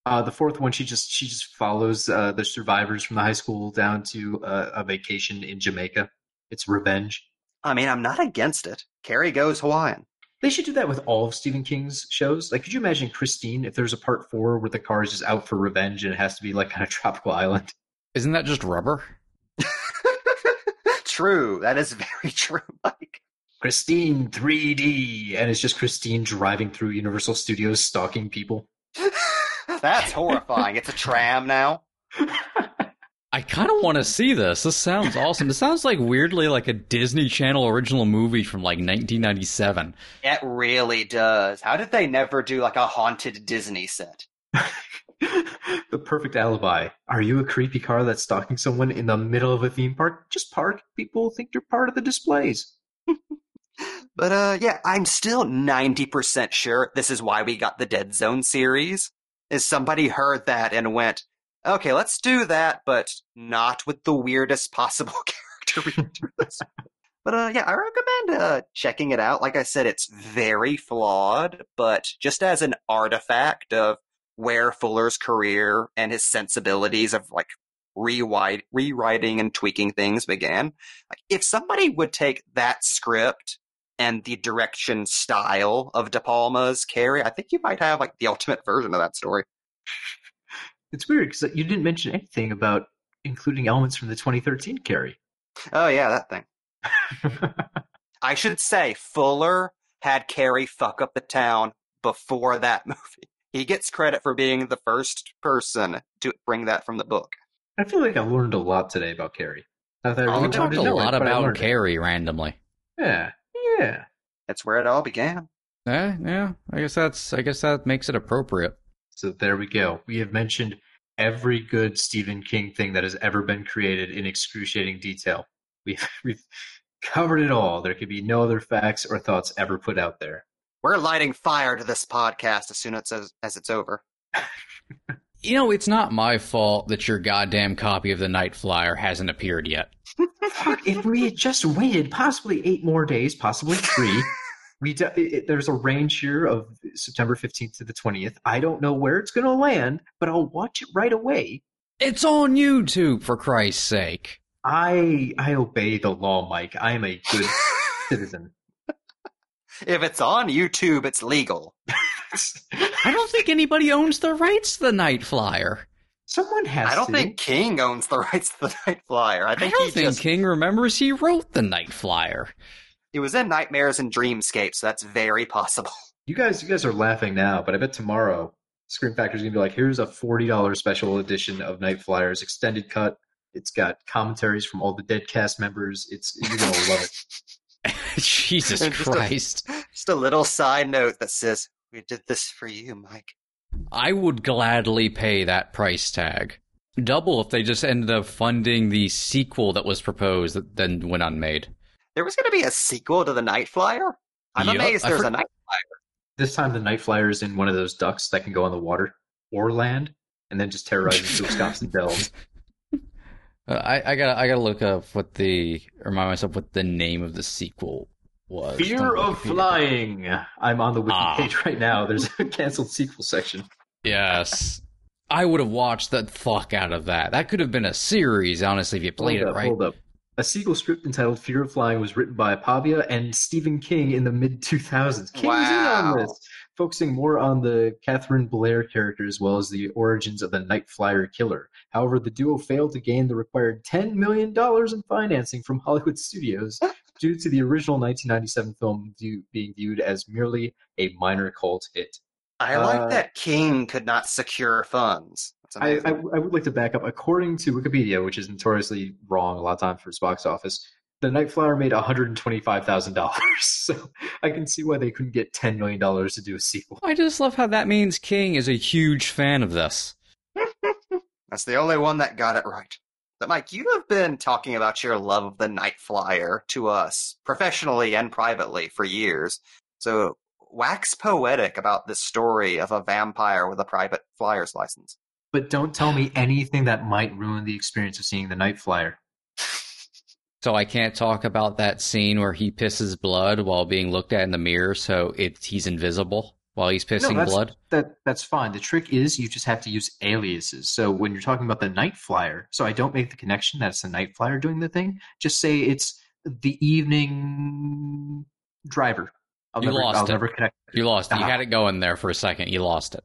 Uh, the fourth one, she just she just follows uh, the survivors from the high school down to uh, a vacation in Jamaica. It's revenge. I mean, I'm not against it. Carrie goes Hawaiian. They should do that with all of Stephen King's shows. Like, could you imagine Christine if there's a part four where the car is just out for revenge and it has to be like on a tropical island? Isn't that just rubber? True. That is very true, Mike. Christine three D. And it's just Christine driving through Universal Studios stalking people. That's horrifying. It's a tram now. I kind of want to see this. This sounds awesome. This sounds like weirdly like a Disney Channel original movie from like nineteen ninety-seven. It really does. How did they never do like a haunted Disney set? The perfect alibi. Are you a creepy car that's stalking someone in the middle of a theme park? Just park. People think you're part of the displays. But uh, yeah, I'm still ninety percent sure this is why we got the Dead Zone series. Is somebody heard that and went, okay, let's do that, but not with the weirdest possible character. But uh, yeah, I recommend uh, checking it out. Like I said, it's very flawed, but just as an artifact of where Fuller's career and his sensibilities of like rewrite, rewriting and tweaking things began. If somebody would take that script and the direction style of De Palma's Carrie, I think you might have like the ultimate version of that story. It's weird because you didn't mention anything about including elements from the twenty thirteen Carrie. Oh yeah, that thing. I should say Fuller had Carrie fuck up the town before that movie. He gets credit for being the first person to bring that from the book. I feel like I learned a lot today about Carrie. I really talked a lot it, about Carrie it. randomly. Yeah, yeah. That's where it all began. Yeah, yeah. I guess that's. I guess that makes it appropriate. So there we go. We have mentioned every good Stephen King thing that has ever been created in excruciating detail. We've, we've covered it all. There could be no other facts or thoughts ever put out there. We're lighting fire to this podcast as soon as, as it's over. You know, it's not my fault that your goddamn copy of The Night Flyer hasn't appeared yet. Fuck, if we had just waited possibly eight more days, possibly three. we do, it, There's a range here of September fifteenth to the twentieth. I don't know where it's going to land, but I'll watch it right away. It's on YouTube, for Christ's sake. I, I obey the law, Mike. I am a good citizen. If it's on YouTube, it's legal. I don't think anybody owns the rights to The Night Flyer. Someone has to. I don't to. think King owns the rights to The Night Flyer. I, think I don't he think just... King remembers he wrote The Night Flyer. It was in Nightmares and Dreamscapes, so that's very possible. You guys you guys are laughing now, but I bet tomorrow Scream Factor's going to be like, here's a forty dollars special edition of Night Flyers, extended cut. It's got commentaries from all the dead cast members. It's You're going to love it. Jesus just Christ. A, just a little side note that says, we did this for you, Mike. I would gladly pay that price tag. Double if they just ended up funding the sequel that was proposed that then went unmade. There was going to be a sequel to The Night Flyer? I'm yep. amazed there's heard... a Night Flyer. This time the Night Flyer is in one of those ducks that can go on the water or land and then just terrorize the Wisconsin Dells. Uh, I, I gotta, I gotta look up what the remind myself what the name of the sequel was. Fear of Flying. I'm on the wiki ah. page right now. There's a canceled sequel section. Yes, I would have watched the fuck out of that. That could have been a series, honestly, if you played hold it up, right. Hold up. A sequel script entitled Fear of Flying was written by Pavia and Stephen King in the mid two thousands. King was wow. in on this, focusing more on the Catherine Blair character as well as the origins of the Night Flyer killer. However, the duo failed to gain the required ten million dollars in financing from Hollywood studios due to the original nineteen ninety-seven film view- being viewed as merely a minor cult hit. I like uh, that King could not secure funds. I, I, I would like to back up. According to Wikipedia, which is notoriously wrong a lot of times for its box office, The Night Flyer made one hundred twenty-five thousand dollars. So I can see why they couldn't get ten million dollars to do a sequel. I just love how that means King is a huge fan of this. That's the only one that got it right. But Mike, you have been talking about your love of The Night Flyer to us, professionally and privately, for years. So wax poetic about this story of a vampire with a private flyer's license. But don't tell me anything that might ruin the experience of seeing The Night Flyer. So I can't talk about that scene where he pisses blood while being looked at in the mirror, so it, he's invisible? while he's pissing no, blood? That, that's fine. The trick is you just have to use aliases. So when you're talking about the Night Flyer, so I don't make the connection that it's the Night Flyer doing the thing. Just say it's the evening driver. I'll you never, lost I'll it. Never connect it. You lost it. You ah. had it going there for a second. You lost it.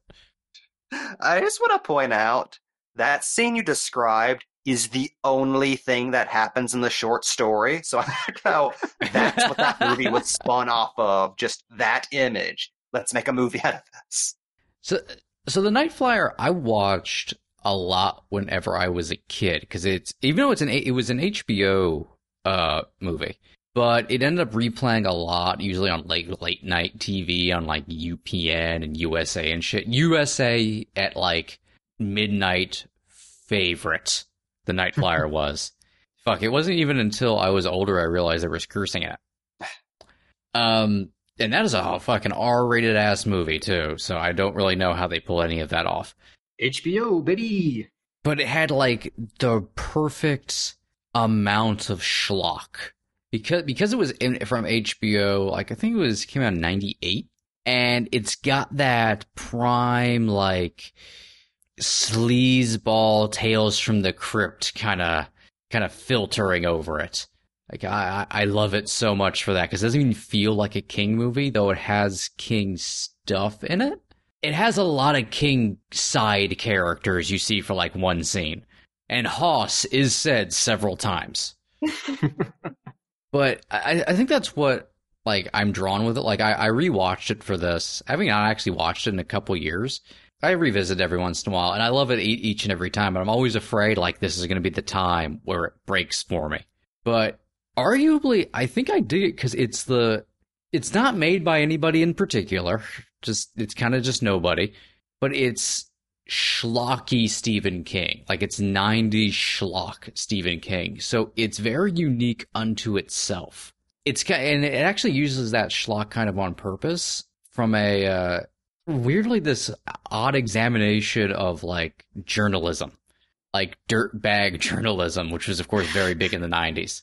I just want to point out that scene you described is the only thing that happens in the short story. So I know that's what that movie was spun off of, just that image. Let's make a movie out of this. So so the Night Flyer I watched a lot whenever I was a kid, because it's even though it's an it was an H B O uh movie, but it ended up replaying a lot, usually on late late night T V on like U P N and U S A and shit. U S A at like midnight favorite the Night Flyer was. Fuck, it wasn't even until I was older I realized they were cursing at it. Um And that is a fucking R-rated ass movie, too, so I don't really know how they pull any of that off. H B O, baby! But it had, like, the perfect amount of schlock. Because because it was in, from H B O, like, I think it was came out in ninety-eight, and it's got that prime, like, sleazeball Tales from the Crypt kind of kind of filtering over it. Like, I, I love it so much for that, because it doesn't even feel like a King movie, though it has King stuff in it. It has a lot of King side characters you see for, like, one scene. And Hoss is said several times. But I, I think that's what, like, I'm drawn with it. Like, I, I rewatched it for this. Having not actually watched it in a couple years, I revisit every once in a while, and I love it each and every time, but I'm always afraid, like, this is going to be the time where it breaks for me. But arguably, I think I dig it because it's the, it's not made by anybody in particular. Just, it's kind of just nobody, but it's schlocky Stephen King. Like, it's nineties schlock Stephen King. So it's very unique unto itself. It's, and it actually uses that schlock kind of on purpose from a, uh, weirdly, this odd examination of like journalism, like dirtbag journalism, which was, of course, very big in the nineties.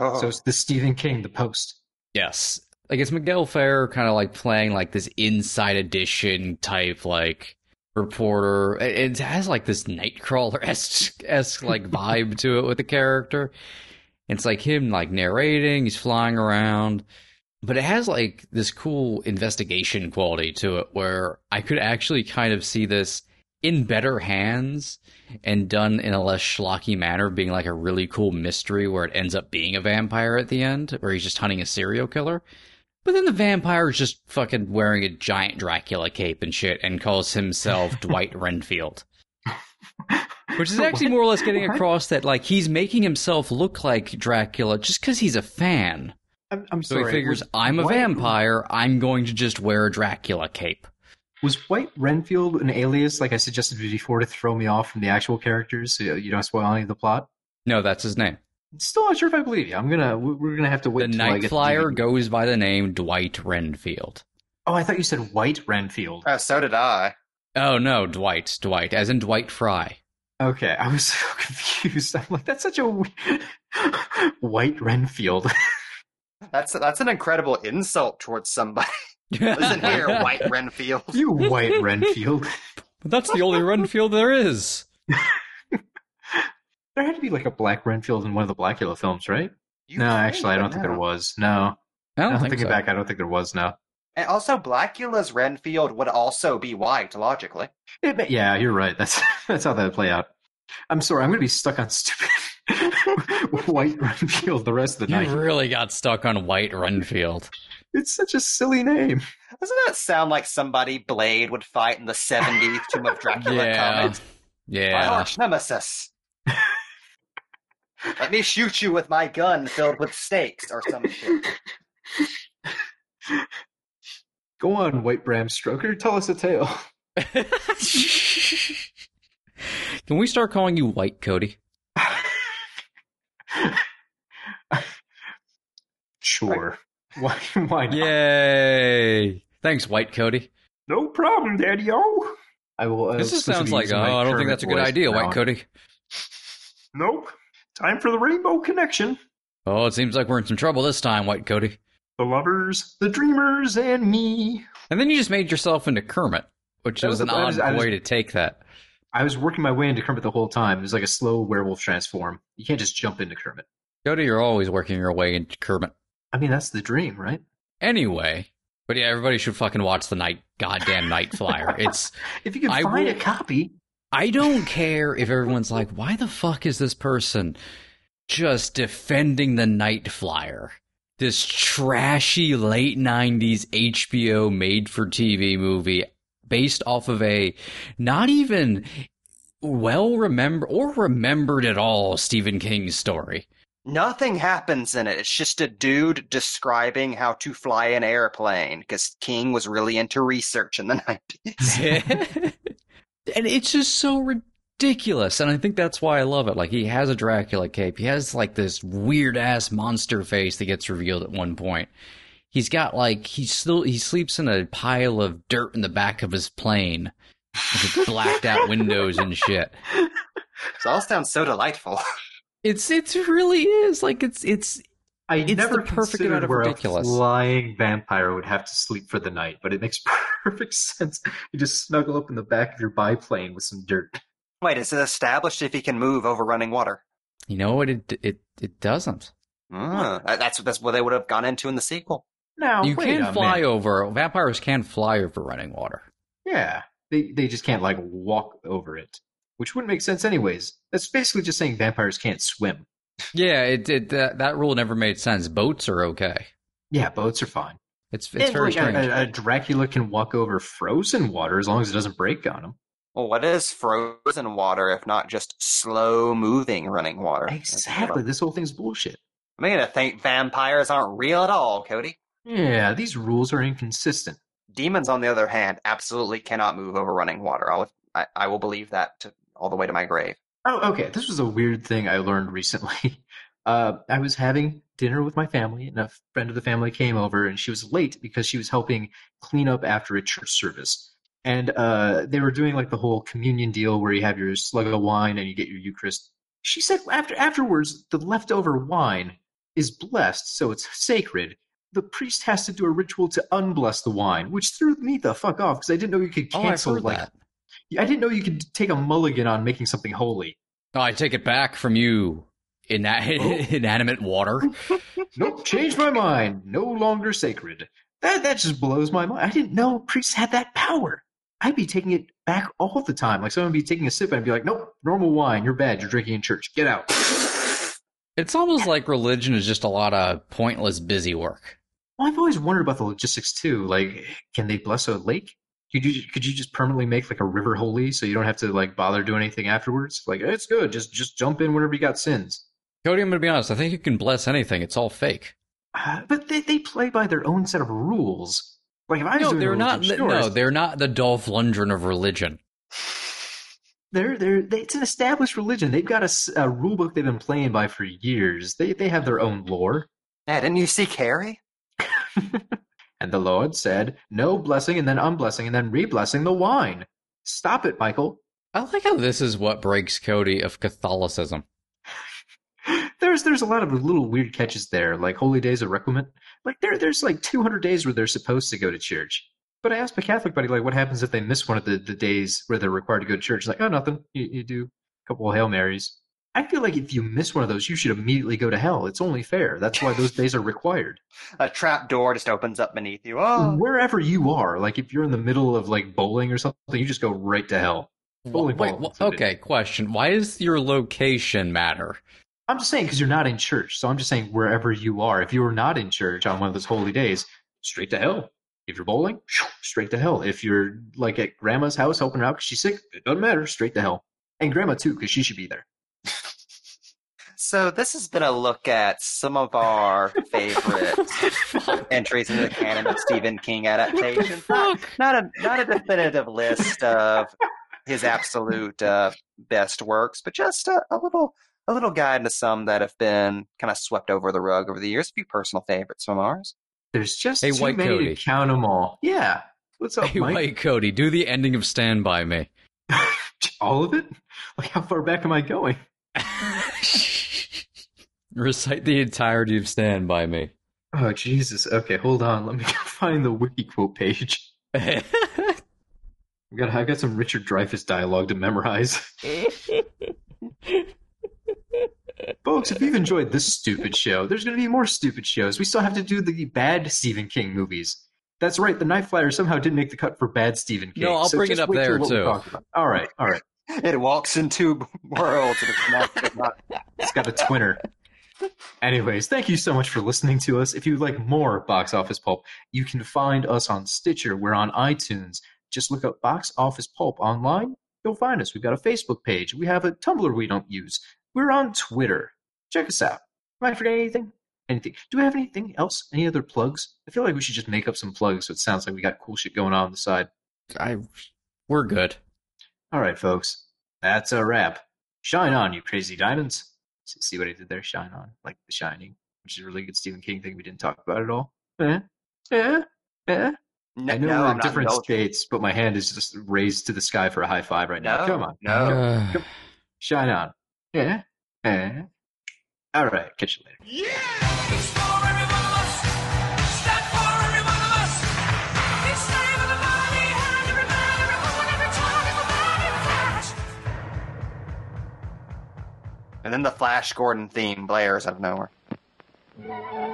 Oh. So it's the Stephen King, the Post. Yes. Like, it's Miguel Ferrer kind of, like, playing, like, this Inside Edition type, like, reporter. It, it has, like, this Nightcrawler-esque, like, vibe to it with the character. It's, like, him, like, narrating. He's flying around. But it has, like, this cool investigation quality to it where I could actually kind of see this in better hands and done in a less schlocky manner, being like a really cool mystery where it ends up being a vampire at the end, where he's just hunting a serial killer. But then the vampire is just fucking wearing a giant Dracula cape and shit and calls himself Dwight Renfield. Which is actually more or less getting across that, like, he's making himself look like Dracula just because he's a fan. I'm, I'm so sorry. So he figures, was, I'm a what? vampire, I'm going to just wear a Dracula cape. Was Dwight Renfield an alias, like I suggested before, to throw me off from the actual characters? So you don't spoil any of the plot? No, that's his name. Still not sure if I believe you. I'm gonna, we're gonna have to wait. The Night Flyer goes by the name Dwight Renfield. Oh, I thought you said White Renfield. Oh, so did I. Oh no, Dwight, Dwight, as in Dwight Fry. Okay, I was so confused. I'm like, that's such a weird... White Renfield. that's that's an incredible insult towards somebody. Listen here, White Renfield. You White Renfield. But that's the only Renfield there is. There had to be like a black Renfield in one of the Blackula films, right? You no, actually, I don't know. think there was. No. I don't now, think thinking so. back, I don't think there was, no. And also, Blackula's Renfield would also be white, logically. It may, yeah, you're right. That's that's how that would play out. I'm sorry, I'm going to be stuck on stupid White Renfield the rest of the you night. You really got stuck on White Renfield. It's such a silly name. Doesn't that sound like somebody Blade would fight in the seventies Tomb of Dracula yeah. comics? Yeah. My arch nemesis. Let me shoot you with my gun filled with snakes or some shit. Go on, White Bram Stoker. Tell us a tale. Can we start calling you White Cody? Sure. Why, why not? Yay! Thanks, White Cody. No problem, Daddy-o. I will. Uh, this just sounds like, oh, I don't think that's a good idea, White Cody. Nope. Time for the Rainbow Connection. Oh, it seems like we're in some trouble this time, White Cody. The lovers, the dreamers, and me. And then you just made yourself into Kermit, which was an odd way to take that. I was working my way into Kermit the whole time. It was like a slow werewolf transform. You can't just jump into Kermit. Cody, you're always working your way into Kermit. I mean, that's the dream, right? Anyway. But yeah, everybody should fucking watch the night goddamn Night Flyer. It's if you can I find will, a copy. I don't care if everyone's like, why the fuck is this person just defending the Night Flyer? This trashy late nineties H B O made-for-T V movie based off of a not even well-remembered or remembered at all Stephen King story. Nothing happens in it. It's just a dude describing how to fly an airplane because King was really into research in the nineties. And it's just so ridiculous. Ridiculous, and I think that's why I love it. Like, he has a Dracula cape. He has, like, this weird-ass monster face that gets revealed at one point. He's got, like, he still he sleeps in a pile of dirt in the back of his plane with blacked-out windows and shit. It all sounds so delightful. It's it really is. Like, it's it's I it's never the perfect amount of ridiculous. A flying vampire would have to sleep for the night, but it makes perfect sense. You just snuggle up in the back of your biplane with some dirt. Wait, is it established if he can move over running water? You know what? It it it doesn't. Mm, that's that's what they would have gone into in the sequel. No, you can fly over. Vampires can fly over running water. Yeah, they they just can't like walk over it, which wouldn't make sense anyways. That's basically just saying vampires can't swim. Yeah, it, it that that rule never made sense. Boats are okay. Yeah, boats are fine. It's it's and very like strange. A, a Dracula can walk over frozen water as long as it doesn't break on him. Well, what is frozen water if not just slow-moving running water? Exactly. This whole thing's bullshit. I mean, I think vampires aren't real at all, Cody. Yeah, these rules are inconsistent. Demons, on the other hand, absolutely cannot move over running water. I'll, I, I will believe that to, all the way to my grave. Oh, okay. This was a weird thing I learned recently. Uh, I was having dinner with my family, and a friend of the family came over, and she was late because she was helping clean up after a church service. And uh, they were doing like the whole communion deal where you have your slug of wine and you get your Eucharist. She said after afterwards, the leftover wine is blessed, so it's sacred. The priest has to do a ritual to unbless the wine, which threw me the fuck off because I didn't know you could cancel. Oh, I've heard like that. I didn't know you could take a mulligan on making something holy. Oh, I take it back from you, ina- oh. inanimate water. Nope, changed my mind. No longer sacred. That that just blows my mind. I didn't know priests had that power. I'd be taking it back all the time. Like, someone would be taking a sip and I'd be like, nope, normal wine, you're bad, you're drinking in church, get out. It's almost like religion is just a lot of pointless busy work. Well, I've always wondered about the logistics, too. Like, can they bless a lake? Could you, could you just permanently make, like, a river holy so you don't have to, like, bother doing anything afterwards? Like, it's good, just just jump in whenever you got sins. Cody, I'm going to be honest, I think you can bless anything. It's all fake. Uh, but they, they play by their own set of rules. Like, if I no, they're not. Th- stores, no, they're not the Dolph Lundgren of religion. They're they're. They, it's an established religion. They've got a, a rule book they've been playing by for years. They they have their own lore. Yeah, didn't you see Carrie? And the Lord said, "No blessing, and then unblessing, and then re-blessing the wine. Stop it, Michael." I like how this is what breaks Cody of Catholicism. There's there's a lot of little weird catches there, like Holy Days of Requiem. Like, there, there's like two hundred days where they're supposed to go to church. But I asked my Catholic buddy, like, what happens if they miss one of the, the days where they're required to go to church? He's like, oh, nothing. You, you do a couple of Hail Marys. I feel like if you miss one of those, you should immediately go to hell. It's only fair. That's why those days are required. A trap door just opens up beneath you. Oh. Wherever you are, like, if you're in the middle of, like, bowling or something, you just go right to hell. Bowling wait, ball wait, okay, question. Why does your location matter? I'm just saying because you're not in church. So I'm just saying wherever you are, if you are not in church on one of those holy days, straight to hell. If you're bowling, straight to hell. If you're like at grandma's house helping her out because she's sick, it doesn't matter. Straight to hell. And grandma too, because she should be there. So this has been a look at some of our favorite entries in the canon of Stephen King adaptations. Not, not a not a definitive list of his absolute uh, best works, but just a, a little. A little guide to some that have been kind of swept over the rug over the years. A few personal favorites from ours. There's just hey, too White many Cody. To count them all. Yeah. What's up, hey, Mike? White Cody, do the ending of Stand By Me. All of it? Like, how far back am I going? Recite the entirety of Stand By Me. Oh, Jesus. Okay, hold on. Let me find the wiki quote page. I got I got some Richard Dreyfuss dialogue to memorize. Folks, if you've enjoyed this stupid show, there's going to be more stupid shows. We still have to do the bad Stephen King movies. That's right. The Night Flyer somehow didn't make the cut for bad Stephen King. No, I'll so bring it up there, too. All right, all right. It walks in two worlds. And it's, not, it's, not, it's got a twinner. Anyways, thank you so much for listening to us. If you'd like more Box Office Pulp, you can find us on Stitcher. We're on iTunes. Just look up Box Office Pulp online. You'll find us. We've got a Facebook page. We have a Tumblr we don't use. We're on Twitter. Check us out. Am I forgetting anything? Anything? Do we have anything else? Any other plugs? I feel like we should just make up some plugs so it sounds like we got cool shit going on on the side. I, we're good. All right, folks. That's a wrap. Shine on, you crazy diamonds. See what I did there? Shine on. Like The Shining, which is a really good Stephen King thing we didn't talk about at all. Eh? Eh? Eh? No, I know no, we're in different states, but my hand is just raised to the sky for a high five right now. No, come on. No. Come, come. Shine on. Eh? Eh? All right. Catch you later. Yeah! It's for every one of us. It's not for every one of us. It's not everybody, and everybody, everyone, every time, everybody, flash. And then the Flash Gordon theme blares out of nowhere.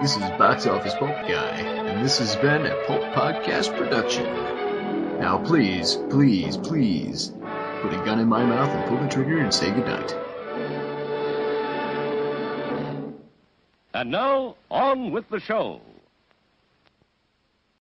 This is Box Office Pulp Guy, and this has been a Pulp Podcast production. Now please, please, please, put a gun in my mouth and pull the trigger and say goodnight. And now, on with the show.